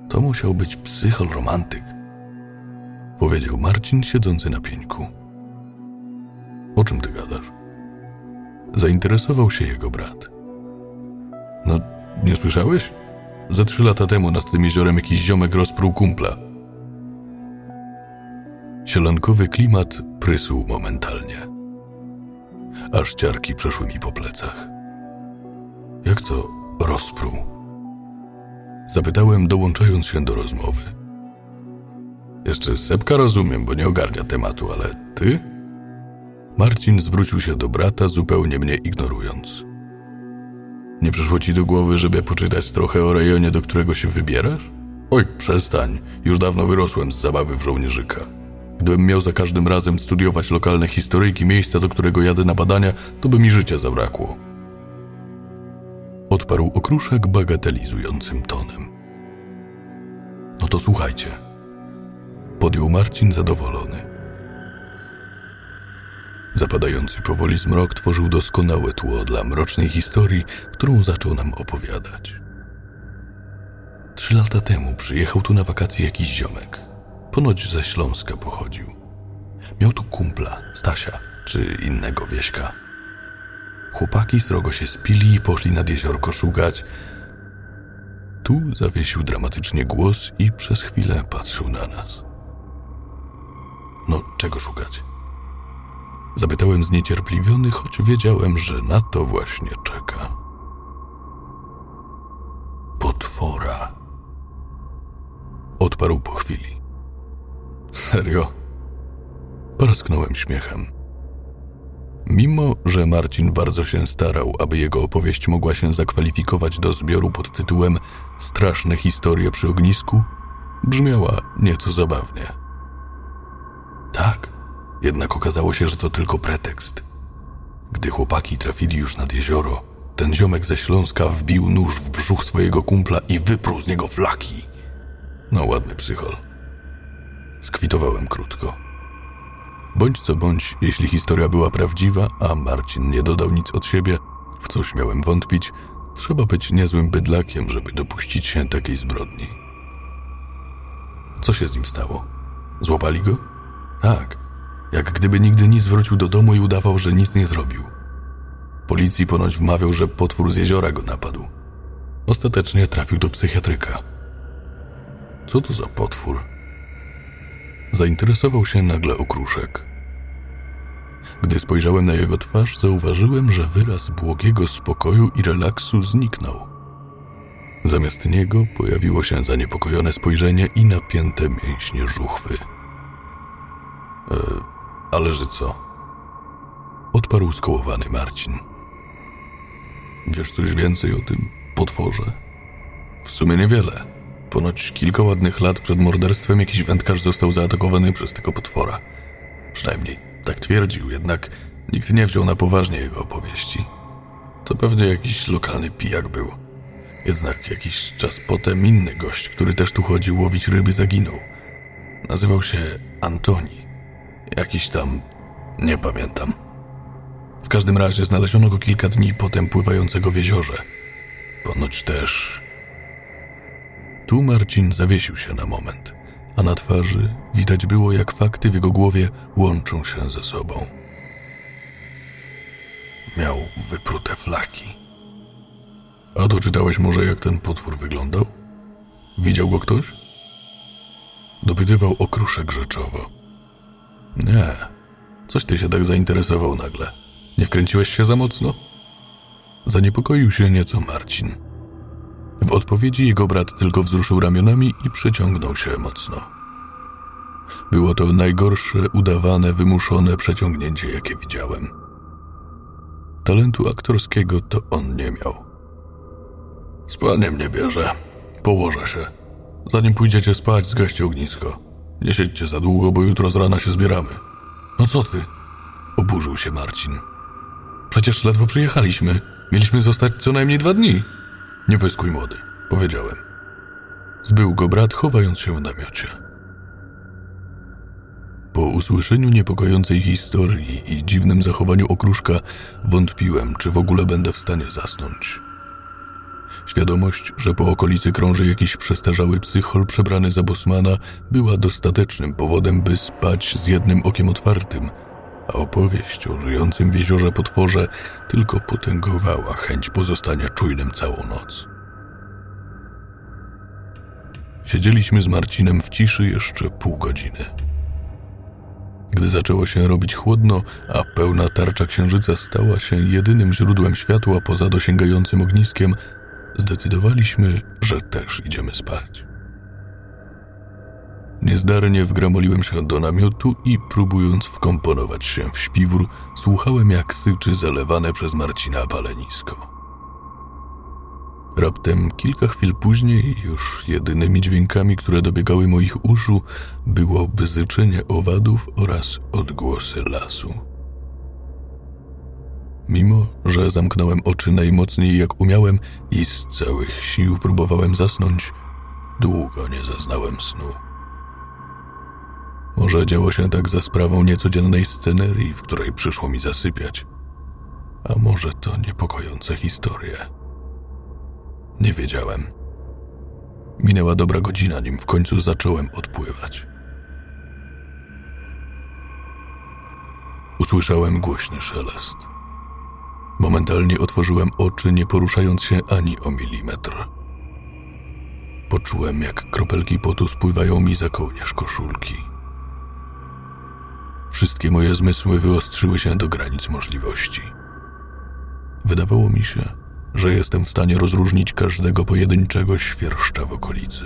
To musiał być psychol-romantyk, powiedział Marcin siedzący na pieńku. O czym ty gadasz? Zainteresował się jego brat. No, nie słyszałeś? Za 3 lata temu nad tym jeziorem jakiś ziomek rozpruł kumpla. Sielankowy klimat prysł momentalnie. Aż ciarki przeszły mi po plecach. Jak to rozpruł? Zapytałem, dołączając się do rozmowy. Jeszcze Sebka rozumiem, bo nie ogarnia tematu, ale ty? Marcin zwrócił się do brata, zupełnie mnie ignorując. Nie przyszło ci do głowy, żeby poczytać trochę o rejonie, do którego się wybierasz? Oj, przestań. Już dawno wyrosłem z zabawy w żołnierzyka. Gdybym miał za każdym razem studiować lokalne historyjki miejsca, do którego jadę na badania, to by mi życia zabrakło. Odparł Okruszek bagatelizującym tonem. No to słuchajcie. Podjął Marcin zadowolony. Zapadający powoli zmrok tworzył doskonałe tło dla mrocznej historii, którą zaczął nam opowiadać. 3 lata temu przyjechał tu na wakacje jakiś ziomek. Ponoć ze Śląska pochodził. Miał tu kumpla, Stasia, czy innego wieśka. Chłopaki srogo się spili i poszli nad jeziorko szukać. Tu zawiesił dramatycznie głos i przez chwilę patrzył na nas. No, czego szukać? Zapytałem zniecierpliwiony, choć wiedziałem, że na to właśnie czeka. Potwora. Odparł po chwili. Serio? Parsknąłem śmiechem. Mimo, że Marcin bardzo się starał, aby jego opowieść mogła się zakwalifikować do zbioru pod tytułem Straszne historie przy ognisku, brzmiała nieco zabawnie. Tak, jednak okazało się, że to tylko pretekst. Gdy chłopaki trafili już nad jezioro, ten ziomek ze Śląska wbił nóż w brzuch swojego kumpla i wypruł z niego flaki. No ładny psychol. Skwitowałem krótko. Bądź co bądź, jeśli historia była prawdziwa, a Marcin nie dodał nic od siebie, w coś miałem wątpić, trzeba być niezłym bydlakiem, żeby dopuścić się takiej zbrodni. Co się z nim stało? Złapali go? Tak. Jak gdyby nigdy nic, wrócił do domu i udawał, że nic nie zrobił. Policji ponoć wmawiał, że potwór z jeziora go napadł. Ostatecznie trafił do psychiatryka. Co to za potwór? Zainteresował się nagle Okruszek. Gdy spojrzałem na jego twarz, zauważyłem, że wyraz błogiego spokoju i relaksu zniknął. Zamiast niego pojawiło się zaniepokojone spojrzenie i napięte mięśnie żuchwy. Ale że co? Odparł skołowany Marcin. Wiesz coś więcej o tym potworze? W sumie niewiele. Ponoć kilka ładnych lat przed morderstwem jakiś wędkarz został zaatakowany przez tego potwora. Przynajmniej tak twierdził, jednak nikt nie wziął na poważnie jego opowieści. To pewnie jakiś lokalny pijak był. Jednak jakiś czas potem inny gość, który też tu chodził łowić ryby, zaginął. Nazywał się Antoni. Jakiś tam... nie pamiętam. W każdym razie znaleziono go kilka dni potem pływającego w jeziorze. Ponoć też... Tu Marcin zawiesił się na moment, a na twarzy widać było, jak fakty w jego głowie łączą się ze sobą. Miał wyprute flaki. A to czytałeś może, jak ten potwór wyglądał? Widział go ktoś? Dopytywał Okruszek rzeczowo. Nie, coś ty się tak zainteresował nagle. Nie wkręciłeś się za mocno? Zaniepokoił się nieco Marcin. W odpowiedzi jego brat tylko wzruszył ramionami i przeciągnął się mocno. Było to najgorsze, udawane, wymuszone przeciągnięcie, jakie widziałem. Talentu aktorskiego to on nie miał. Z panem nie bierze. Położę się. Zanim pójdziecie spać, zgaście ognisko. Nie siedźcie za długo, bo jutro z rana się zbieramy. No co ty? Oburzył się Marcin. Przecież ledwo przyjechaliśmy. Mieliśmy zostać co najmniej 2 dni. Nie wyskuj młody, powiedziałem. Zbył go brat, chowając się w namiocie. Po usłyszeniu niepokojącej historii i dziwnym zachowaniu Okruszka wątpiłem, czy w ogóle będę w stanie zasnąć. Świadomość, że po okolicy krąży jakiś przestarzały psychol przebrany za bosmana, była dostatecznym powodem, by spać z jednym okiem otwartym, a opowieść o żyjącym w jeziorze potworze tylko potęgowała chęć pozostania czujnym całą noc. Siedzieliśmy z Marcinem w ciszy jeszcze pół godziny. Gdy zaczęło się robić chłodno, a pełna tarcza księżyca stała się jedynym źródłem światła poza dosięgającym ogniskiem, zdecydowaliśmy, że też idziemy spać. Niezdarnie wgramoliłem się do namiotu i próbując wkomponować się w śpiwór, słuchałem, jak syczy zalewane przez Marcina palenisko. Raptem kilka chwil później, już jedynymi dźwiękami, które dobiegały moich uszu, było bzyczenie owadów oraz odgłosy lasu. Mimo że zamknąłem oczy najmocniej jak umiałem i z całych sił próbowałem zasnąć, długo nie zaznałem snu. Może działo się tak za sprawą niecodziennej scenerii, w której przyszło mi zasypiać. A może to niepokojące historie. Nie wiedziałem. Minęła dobra godzina, nim w końcu zacząłem odpływać. Usłyszałem głośny szelest. Momentalnie otworzyłem oczy, nie poruszając się ani o milimetr. Poczułem, jak kropelki potu spływają mi za kołnierz koszulki. Wszystkie moje zmysły wyostrzyły się do granic możliwości. Wydawało mi się, że jestem w stanie rozróżnić każdego pojedynczego świerszcza w okolicy.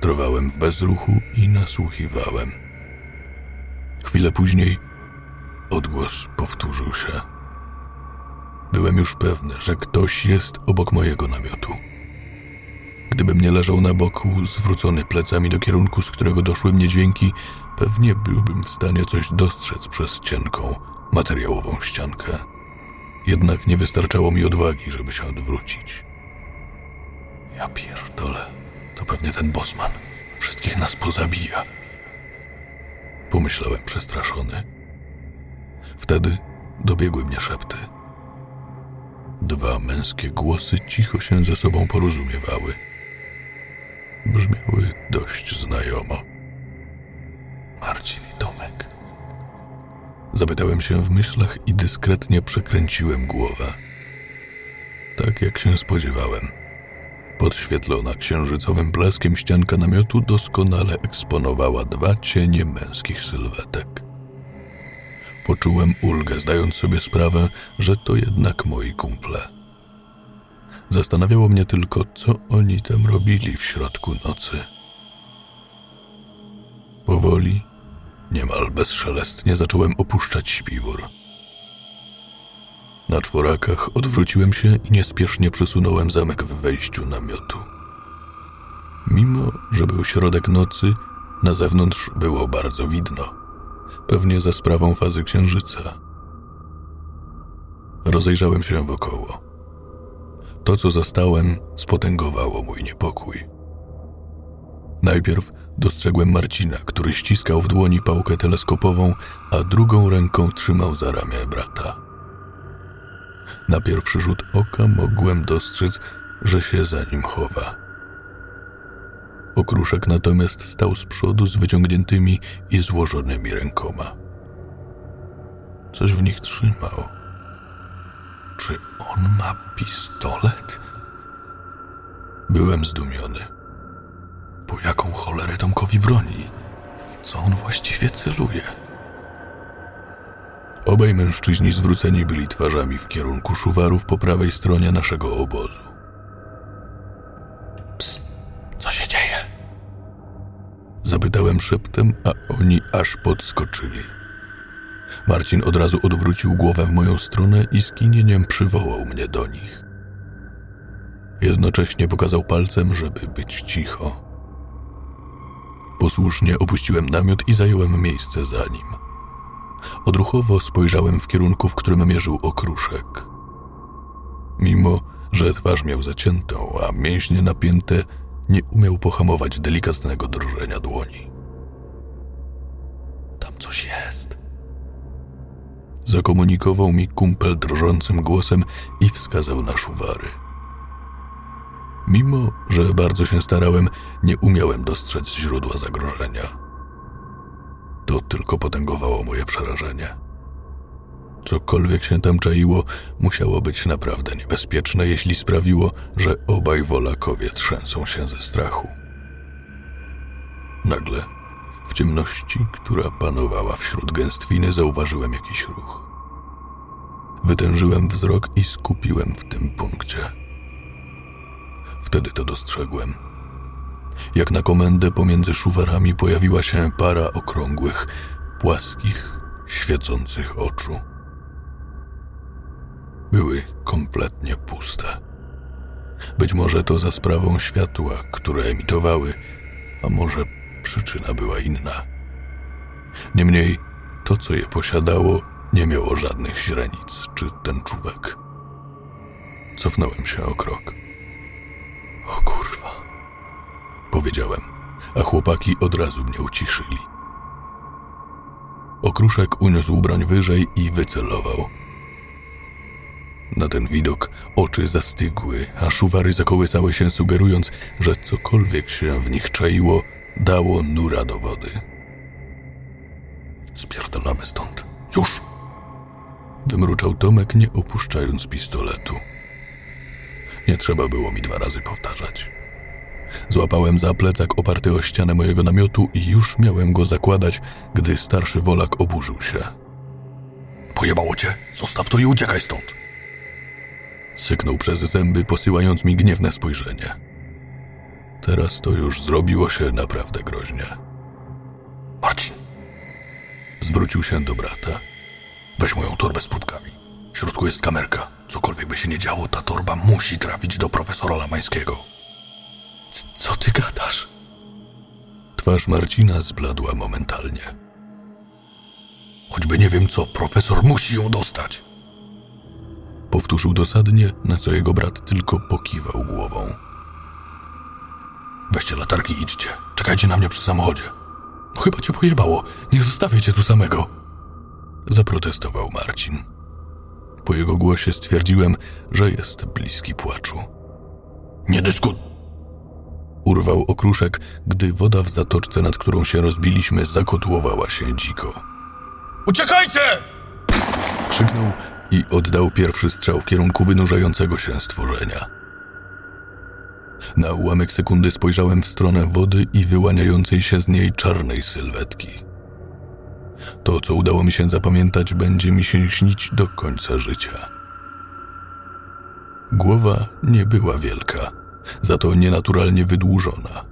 Trwałem w bezruchu i nasłuchiwałem. Chwilę później odgłos powtórzył się. Byłem już pewny, że ktoś jest obok mojego namiotu. Gdybym mnie leżał na boku, zwrócony plecami do kierunku, z którego doszły mnie dźwięki, pewnie byłbym w stanie coś dostrzec przez cienką, materiałową ściankę. Jednak nie wystarczało mi odwagi, żeby się odwrócić. Ja pierdolę, to pewnie ten bosman. Wszystkich nas pozabija. Pomyślałem przestraszony. Wtedy dobiegły mnie szepty. Dwa męskie głosy cicho się ze sobą porozumiewały. Brzmiały dość znajomo. Marcin i Tomek. Zapytałem się w myślach i dyskretnie przekręciłem głowę. Tak jak się spodziewałem. Podświetlona księżycowym blaskiem ścianka namiotu doskonale eksponowała dwa cienie męskich sylwetek. Poczułem ulgę, zdając sobie sprawę, że to jednak moi kumple. Zastanawiało mnie tylko, co oni tam robili w środku nocy. Powoli, niemal bezszelestnie zacząłem opuszczać śpiwór. Na czworakach odwróciłem się i niespiesznie przesunąłem zamek w wejściu namiotu. Mimo, że był środek nocy, na zewnątrz było bardzo widno. Pewnie za sprawą fazy księżyca. Rozejrzałem się wokoło. To, co zastałem, spotęgowało mój niepokój. Najpierw dostrzegłem Marcina, który ściskał w dłoni pałkę teleskopową, a drugą ręką trzymał za ramię brata. Na pierwszy rzut oka mogłem dostrzec, że się za nim chowa. Okruszek natomiast stał z przodu z wyciągniętymi i złożonymi rękoma. Coś w nich trzymał. Czy on ma pistolet? Byłem zdumiony. Po jaką cholerę Tomkowi broni? W co on właściwie celuje? Obaj mężczyźni zwróceni byli twarzami w kierunku szuwarów po prawej stronie naszego obozu. Psst, co się dzieje? Zapytałem szeptem, a oni aż podskoczyli. Marcin od razu odwrócił głowę w moją stronę i skinieniem przywołał mnie do nich. Jednocześnie pokazał palcem, żeby być cicho. Posłusznie opuściłem namiot i zająłem miejsce za nim. Odruchowo spojrzałem w kierunku, w którym mierzył Okruszek. Mimo, że twarz miał zaciętą, a mięśnie napięte, nie umiał pohamować delikatnego drżenia dłoni. Tam coś jest. Zakomunikował mi kumpel drżącym głosem i wskazał na szuwary. Mimo, że bardzo się starałem, nie umiałem dostrzec źródła zagrożenia. To tylko potęgowało moje przerażenie. Cokolwiek się tam czaiło, musiało być naprawdę niebezpieczne, jeśli sprawiło, że obaj Wolakowie trzęsą się ze strachu. Nagle, w ciemności, która panowała wśród gęstwiny, zauważyłem jakiś ruch. Wytężyłem wzrok i skupiłem w tym punkcie. Wtedy to dostrzegłem. Jak na komendę pomiędzy szuwarami pojawiła się para okrągłych, płaskich, świecących oczu. Były kompletnie puste. Być może to za sprawą światła, które emitowały, a może przyczyna była inna. Niemniej to, co je posiadało, nie miało żadnych źrenic czy tęczówek. Cofnąłem się o krok. O kurwa, powiedziałem, a chłopaki od razu mnie uciszyli. Okruszek uniósł broń wyżej i wycelował. Na ten widok oczy zastygły, a szuwary zakołysały się, sugerując, że cokolwiek się w nich czaiło, dało nura do wody. Spierdalamy stąd. Już! Wymruczał Tomek, nie opuszczając pistoletu. Nie trzeba było mi dwa razy powtarzać. Złapałem za plecak oparty o ścianę mojego namiotu i już miałem go zakładać, gdy starszy Wolak oburzył się. Pojebało cię? Zostaw to i uciekaj stąd! Syknął przez zęby, posyłając mi gniewne spojrzenie. Teraz to już zrobiło się naprawdę groźnie. Marcin! Zwrócił się do brata. Weź moją torbę z próbkami. W środku jest kamerka. Cokolwiek by się nie działo, ta torba musi trafić do profesora Lamańskiego. Co ty gadasz? Twarz Marcina zbladła momentalnie. Choćby nie wiem co, profesor musi ją dostać! Powtórzył dosadnie, na co jego brat tylko pokiwał głową. Weźcie latarki i idźcie. Czekajcie na mnie przy samochodzie. No chyba cię pojebało. Nie zostawię cię tu samego. Zaprotestował Marcin. Po jego głosie stwierdziłem, że jest bliski płaczu. Nie urwał Okruszek, gdy woda w zatoczce, nad którą się rozbiliśmy, zakotłowała się dziko. Uciekajcie! Krzyknął i oddał pierwszy strzał w kierunku wynurzającego się stworzenia. Na ułamek sekundy spojrzałem w stronę wody i wyłaniającej się z niej czarnej sylwetki. To, co udało mi się zapamiętać, będzie mi się śnić do końca życia. Głowa nie była wielka, za to nienaturalnie wydłużona.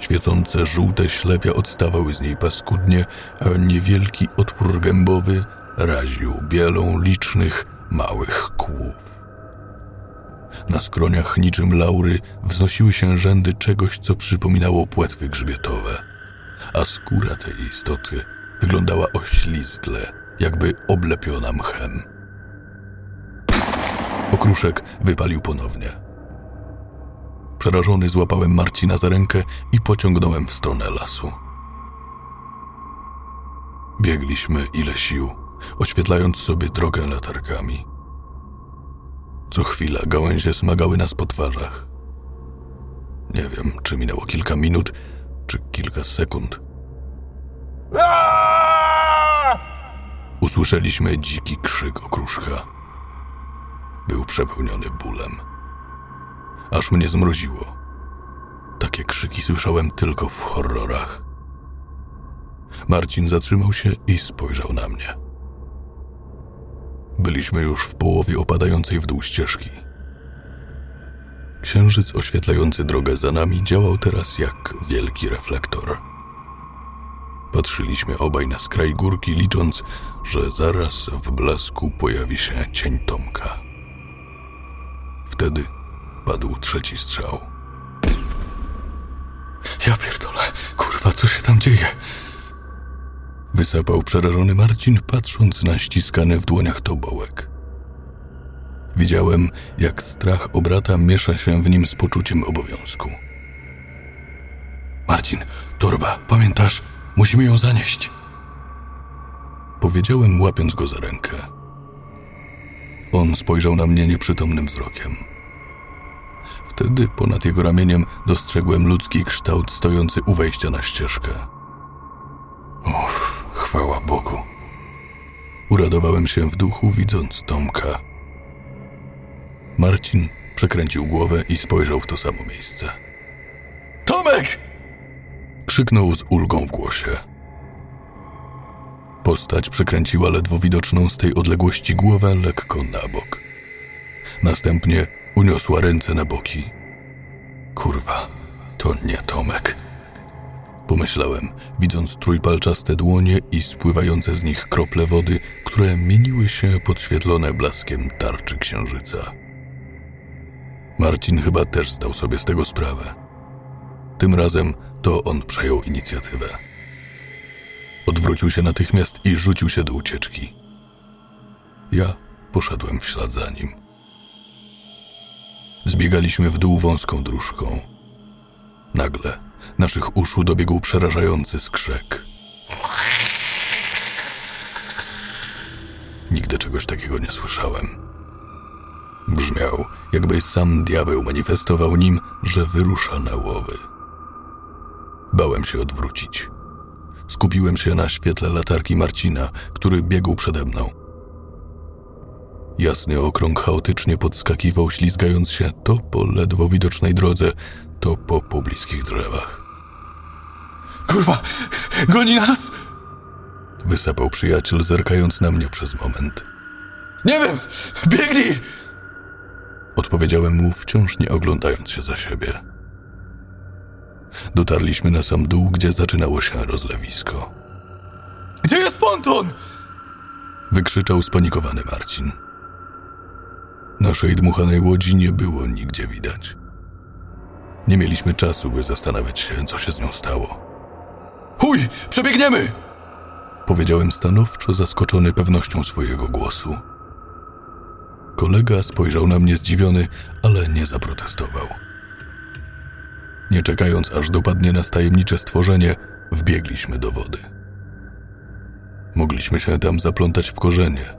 Świecące żółte ślepia odstawały z niej paskudnie, a niewielki otwór gębowy raził bielą licznych, małych kłów. Na skroniach niczym laury wznosiły się rzędy czegoś, co przypominało płetwy grzbietowe, a skóra tej istoty wyglądała oślizgle, jakby oblepiona mchem. Okruszek wypalił ponownie. Przerażony złapałem Marcina za rękę i pociągnąłem w stronę lasu. Biegliśmy ile sił, oświetlając sobie drogę latarkami. Co chwila gałęzie smagały nas po twarzach. Nie wiem, czy minęło kilka minut, czy kilka sekund. Usłyszeliśmy dziki krzyk Okruszka. Był przepełniony bólem. Aż mnie zmroziło. Takie krzyki słyszałem tylko w horrorach. Marcin zatrzymał się i spojrzał na mnie. Byliśmy już w połowie opadającej w dół ścieżki. Księżyc oświetlający drogę za nami działał teraz jak wielki reflektor. Patrzyliśmy obaj na skraj górki, licząc, że zaraz w blasku pojawi się cień Tomka. Wtedy padł trzeci strzał. Ja pierdolę, kurwa, co się tam dzieje? Wysapał przerażony Marcin, patrząc na ściskany w dłoniach tobołek. Widziałem, jak strach o brata miesza się w nim z poczuciem obowiązku. Marcin, torba, pamiętasz? Musimy ją zanieść. Powiedziałem, łapiąc go za rękę. On spojrzał na mnie nieprzytomnym wzrokiem. Wtedy ponad jego ramieniem dostrzegłem ludzki kształt stojący u wejścia na ścieżkę. Uff, chwała Bogu. Uradowałem się w duchu, widząc Tomka. Marcin przekręcił głowę i spojrzał w to samo miejsce. Tomek! Krzyknął z ulgą w głosie. Postać przekręciła ledwo widoczną z tej odległości głowę lekko na bok. Następnie uniosła ręce na boki. Kurwa, to nie Tomek. Pomyślałem, widząc trójpalczaste dłonie i spływające z nich krople wody, które mieniły się podświetlone blaskiem tarczy księżyca. Marcin chyba też zdał sobie z tego sprawę. Tym razem to on przejął inicjatywę. Odwrócił się natychmiast i rzucił się do ucieczki. Ja poszedłem w ślad za nim. Zbiegaliśmy w dół wąską dróżką. Nagle naszych uszu dobiegł przerażający skrzyk. Nigdy czegoś takiego nie słyszałem. Brzmiał, jakby sam diabeł manifestował nim, że wyrusza na łowy. Bałem się odwrócić. Skupiłem się na świetle latarki Marcina, który biegł przede mną. Jasny okrąg chaotycznie podskakiwał, ślizgając się to po ledwo widocznej drodze, to po pobliskich drzewach. Kurwa! Goni nas! Wysapał przyjaciel, zerkając na mnie przez moment. Nie wiem! Biegnij! Odpowiedziałem mu, wciąż nie oglądając się za siebie. Dotarliśmy na sam dół, gdzie zaczynało się rozlewisko. Gdzie jest ponton? Wykrzyczał spanikowany Marcin. Naszej dmuchanej łodzi nie było nigdzie widać. Nie mieliśmy czasu, by zastanawiać się, co się z nią stało. Chuj, przebiegniemy! Powiedziałem stanowczo, zaskoczony pewnością swojego głosu. Kolega spojrzał na mnie zdziwiony, ale nie zaprotestował. Nie czekając, aż dopadnie nas tajemnicze stworzenie, wbiegliśmy do wody. Mogliśmy się tam zaplątać w korzenie,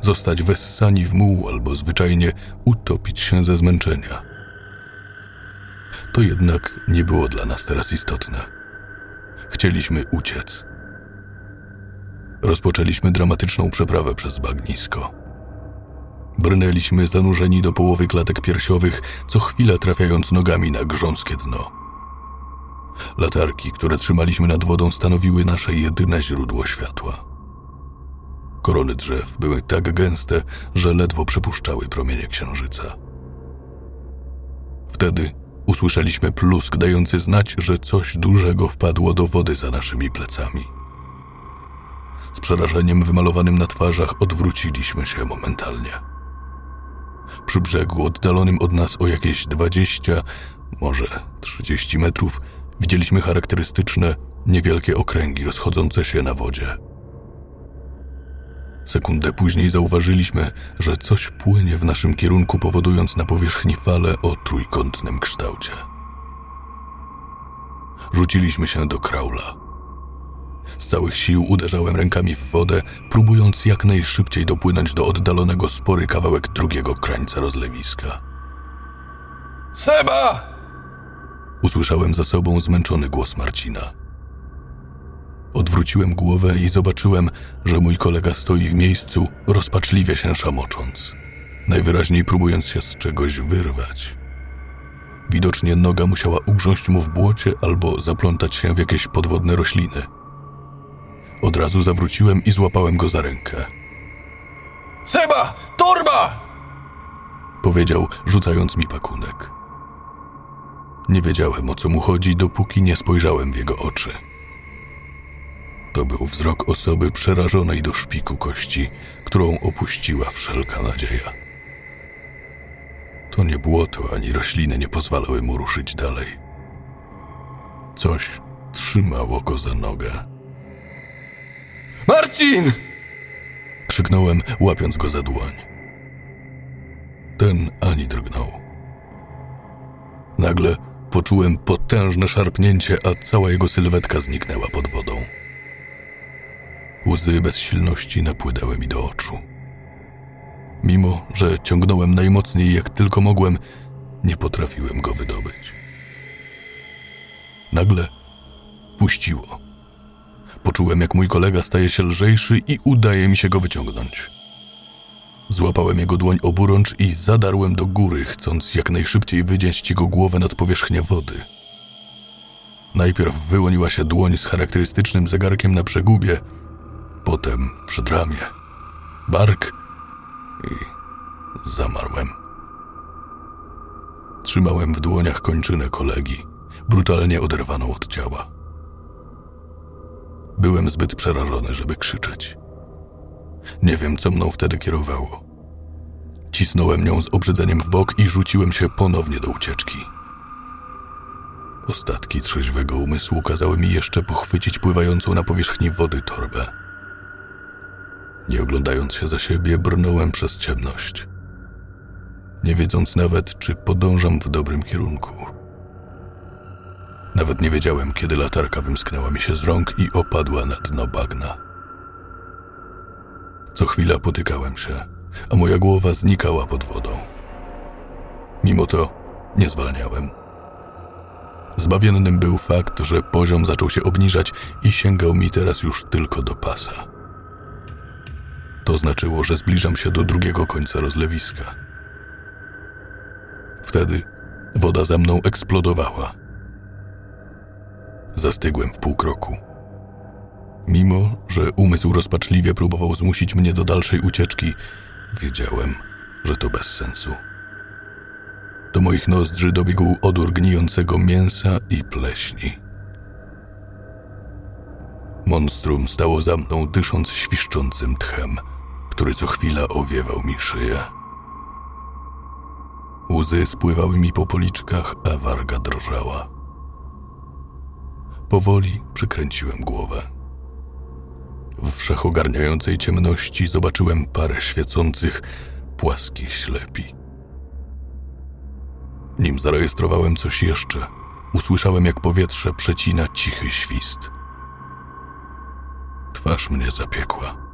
zostać wessani w muł albo zwyczajnie utopić się ze zmęczenia. To jednak nie było dla nas teraz istotne. Chcieliśmy uciec. Rozpoczęliśmy dramatyczną przeprawę przez bagnisko. Brnęliśmy zanurzeni do połowy klatek piersiowych, co chwila trafiając nogami na grząskie dno. Latarki, które trzymaliśmy nad wodą, stanowiły nasze jedyne źródło światła. Korony drzew były tak gęste, że ledwo przepuszczały promienie księżyca. Wtedy usłyszeliśmy plusk dający znać, że coś dużego wpadło do wody za naszymi plecami. Z przerażeniem wymalowanym na twarzach odwróciliśmy się momentalnie. Przy brzegu oddalonym od nas o jakieś 20, może 30 metrów widzieliśmy charakterystyczne, niewielkie okręgi rozchodzące się na wodzie. Sekundę później zauważyliśmy, że coś płynie w naszym kierunku, powodując na powierzchni fale o trójkątnym kształcie. Rzuciliśmy się do kraula. Z całych sił uderzałem rękami w wodę, próbując jak najszybciej dopłynąć do oddalonego spory kawałek drugiego krańca rozlewiska. Seba! Usłyszałem za sobą zmęczony głos Marcina. Odwróciłem głowę i zobaczyłem, że mój kolega stoi w miejscu, rozpaczliwie się szamocząc, najwyraźniej próbując się z czegoś wyrwać. Widocznie noga musiała ugrząść mu w błocie albo zaplątać się w jakieś podwodne rośliny. Od razu zawróciłem i złapałem go za rękę. Seba! Torba! Powiedział, rzucając mi pakunek. Nie wiedziałem, o co mu chodzi, dopóki nie spojrzałem w jego oczy. To był wzrok osoby przerażonej do szpiku kości, którą opuściła wszelka nadzieja. To nie błoto ani rośliny nie pozwalały mu ruszyć dalej. Coś trzymało go za nogę. Marcin! Krzyknąłem, łapiąc go za dłoń. Ten ani drgnął. Nagle poczułem potężne szarpnięcie, a cała jego sylwetka zniknęła pod wodą. Łzy bezsilności napłynęły mi do oczu. Mimo że ciągnąłem najmocniej jak tylko mogłem, nie potrafiłem go wydobyć. Nagle puściło. Poczułem, jak mój kolega staje się lżejszy i udaje mi się go wyciągnąć. Złapałem jego dłoń oburącz i zadarłem do góry, chcąc jak najszybciej wydziać jego głowę nad powierzchnię wody. Najpierw wyłoniła się dłoń z charakterystycznym zegarkiem na przegubie, potem przedramię, bark i zamarłem. Trzymałem w dłoniach kończynę kolegi, brutalnie oderwaną od ciała. Byłem zbyt przerażony, żeby krzyczeć. Nie wiem, co mną wtedy kierowało. Cisnąłem nią z obrzydzeniem w bok i rzuciłem się ponownie do ucieczki. Ostatki trzeźwego umysłu kazały mi jeszcze pochwycić pływającą na powierzchni wody torbę. Nie oglądając się za siebie, brnąłem przez ciemność, nie wiedząc nawet, czy podążam w dobrym kierunku. Nawet nie wiedziałem, kiedy latarka wymsknęła mi się z rąk i opadła na dno bagna. Co chwila potykałem się, a moja głowa znikała pod wodą. Mimo to nie zwalniałem. Zbawiennym był fakt, że poziom zaczął się obniżać i sięgał mi teraz już tylko do pasa. To znaczyło, że zbliżam się do drugiego końca rozlewiska. Wtedy woda za mną eksplodowała. Zastygłem w pół kroku. Mimo że umysł rozpaczliwie próbował zmusić mnie do dalszej ucieczki, wiedziałem, że to bez sensu. Do moich nozdrzy dobiegł odór gnijącego mięsa i pleśni. Monstrum stało za mną, dysząc świszczącym tchem, który co chwila owiewał mi szyję. Łzy spływały mi po policzkach, a warga drżała. drżała. Powoli przykręciłem głowę. W wszechogarniającej ciemności zobaczyłem parę świecących, płaskich ślepi. Nim zarejestrowałem coś jeszcze, usłyszałem, jak powietrze przecina cichy świst. Twarz mnie zapiekła.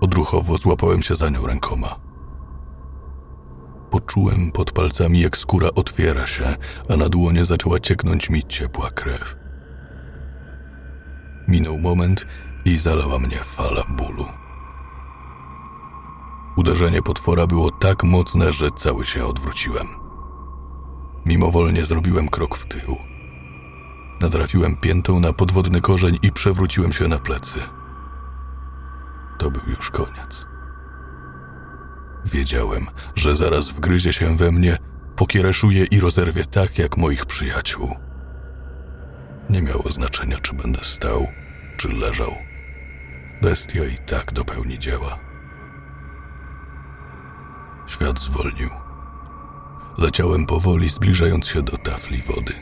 Odruchowo złapałem się za nią rękoma. Poczułem pod palcami, jak skóra otwiera się, a na dłonie zaczęła cieknąć mi ciepła krew. Minął moment i zalała mnie fala bólu. Uderzenie potwora było tak mocne, że cały się odwróciłem. Mimowolnie zrobiłem krok w tył. Natrafiłem piętą na podwodny korzeń i przewróciłem się na plecy. To był już koniec. Wiedziałem, że zaraz wgryzie się we mnie, pokiereszuje i rozerwie tak jak moich przyjaciół. Nie miało znaczenia, czy będę stał, czy leżał. Bestia i tak dopełni dzieła. Świat zwolnił. Leciałem powoli, zbliżając się do tafli wody.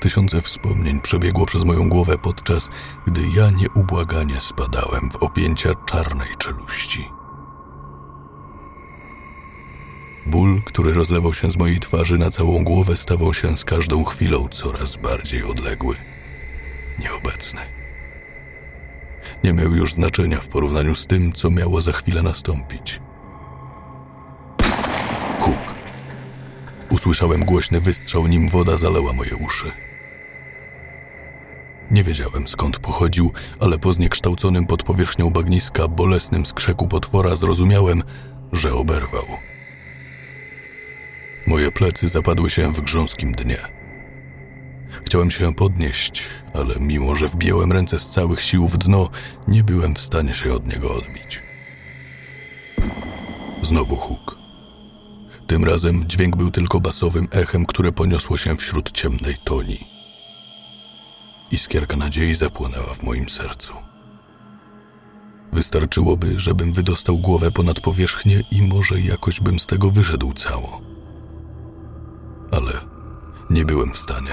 Tysiące wspomnień przebiegło przez moją głowę, podczas gdy ja nieubłaganie spadałem w objęcia czarnej czeluści. Ból, który rozlewał się z mojej twarzy na całą głowę, stawał się z każdą chwilą coraz bardziej odległy, nieobecny. Nie miał już znaczenia w porównaniu z tym, co miało za chwilę nastąpić. Huk. Usłyszałem głośny wystrzał, nim woda zalała moje uszy. Nie wiedziałem, skąd pochodził, ale po zniekształconym pod powierzchnią bagniska bolesnym skrzeku potwora zrozumiałem, że oberwał. Moje plecy zapadły się w grząskim dnie. Chciałem się podnieść, ale mimo, że wbiłem ręce z całych sił w dno, nie byłem w stanie się od niego odbić. Znowu huk. Tym razem dźwięk był tylko basowym echem, które poniosło się wśród ciemnej toni. Iskierka nadziei zapłonęła w moim sercu. Wystarczyłoby, żebym wydostał głowę ponad powierzchnię i może jakoś bym z tego wyszedł cało. Ale nie byłem w stanie.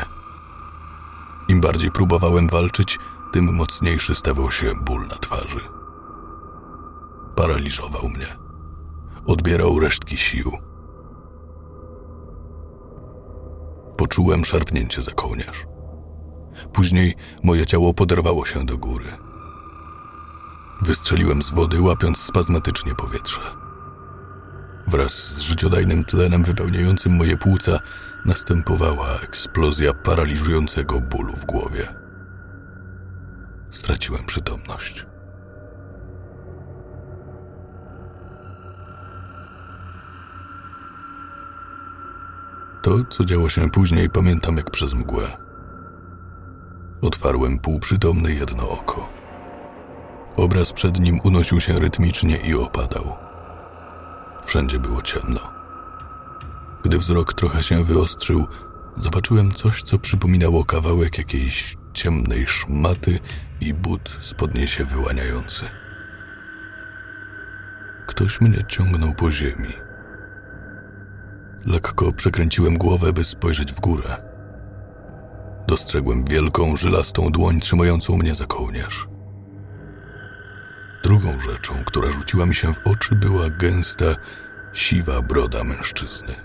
Im bardziej próbowałem walczyć, tym mocniejszy stawał się ból na twarzy. Paraliżował mnie. Odbierał resztki sił. Poczułem szarpnięcie za kołnierz. Później moje ciało poderwało się do góry. Wystrzeliłem z wody, łapiąc spazmatycznie powietrze. Wraz z życiodajnym tlenem wypełniającym moje płuca następowała eksplozja paraliżującego bólu w głowie. Straciłem przytomność. To, co działo się później, pamiętam jak przez mgłę. Otwarłem półprzytomne jedno oko. Obraz przed nim unosił się rytmicznie i opadał. Wszędzie było ciemno. Gdy wzrok trochę się wyostrzył, zobaczyłem coś, co przypominało kawałek jakiejś ciemnej szmaty i but spod niej się wyłaniający. Ktoś mnie ciągnął po ziemi. Lekko przekręciłem głowę, by spojrzeć w górę. Dostrzegłem wielką, żylastą dłoń trzymającą mnie za kołnierz. Drugą rzeczą, która rzuciła mi się w oczy, była gęsta, siwa broda mężczyzny.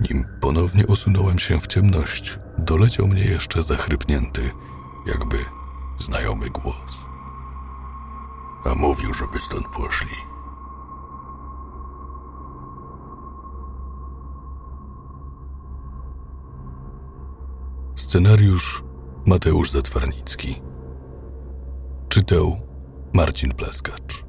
Nim ponownie osunąłem się w ciemność, doleciał mnie jeszcze zachrypnięty, jakby znajomy głos. A mówił, żeby stąd poszli. Scenariusz Mateusz Zatwarnicki. Czytał Marcin Plaskacz.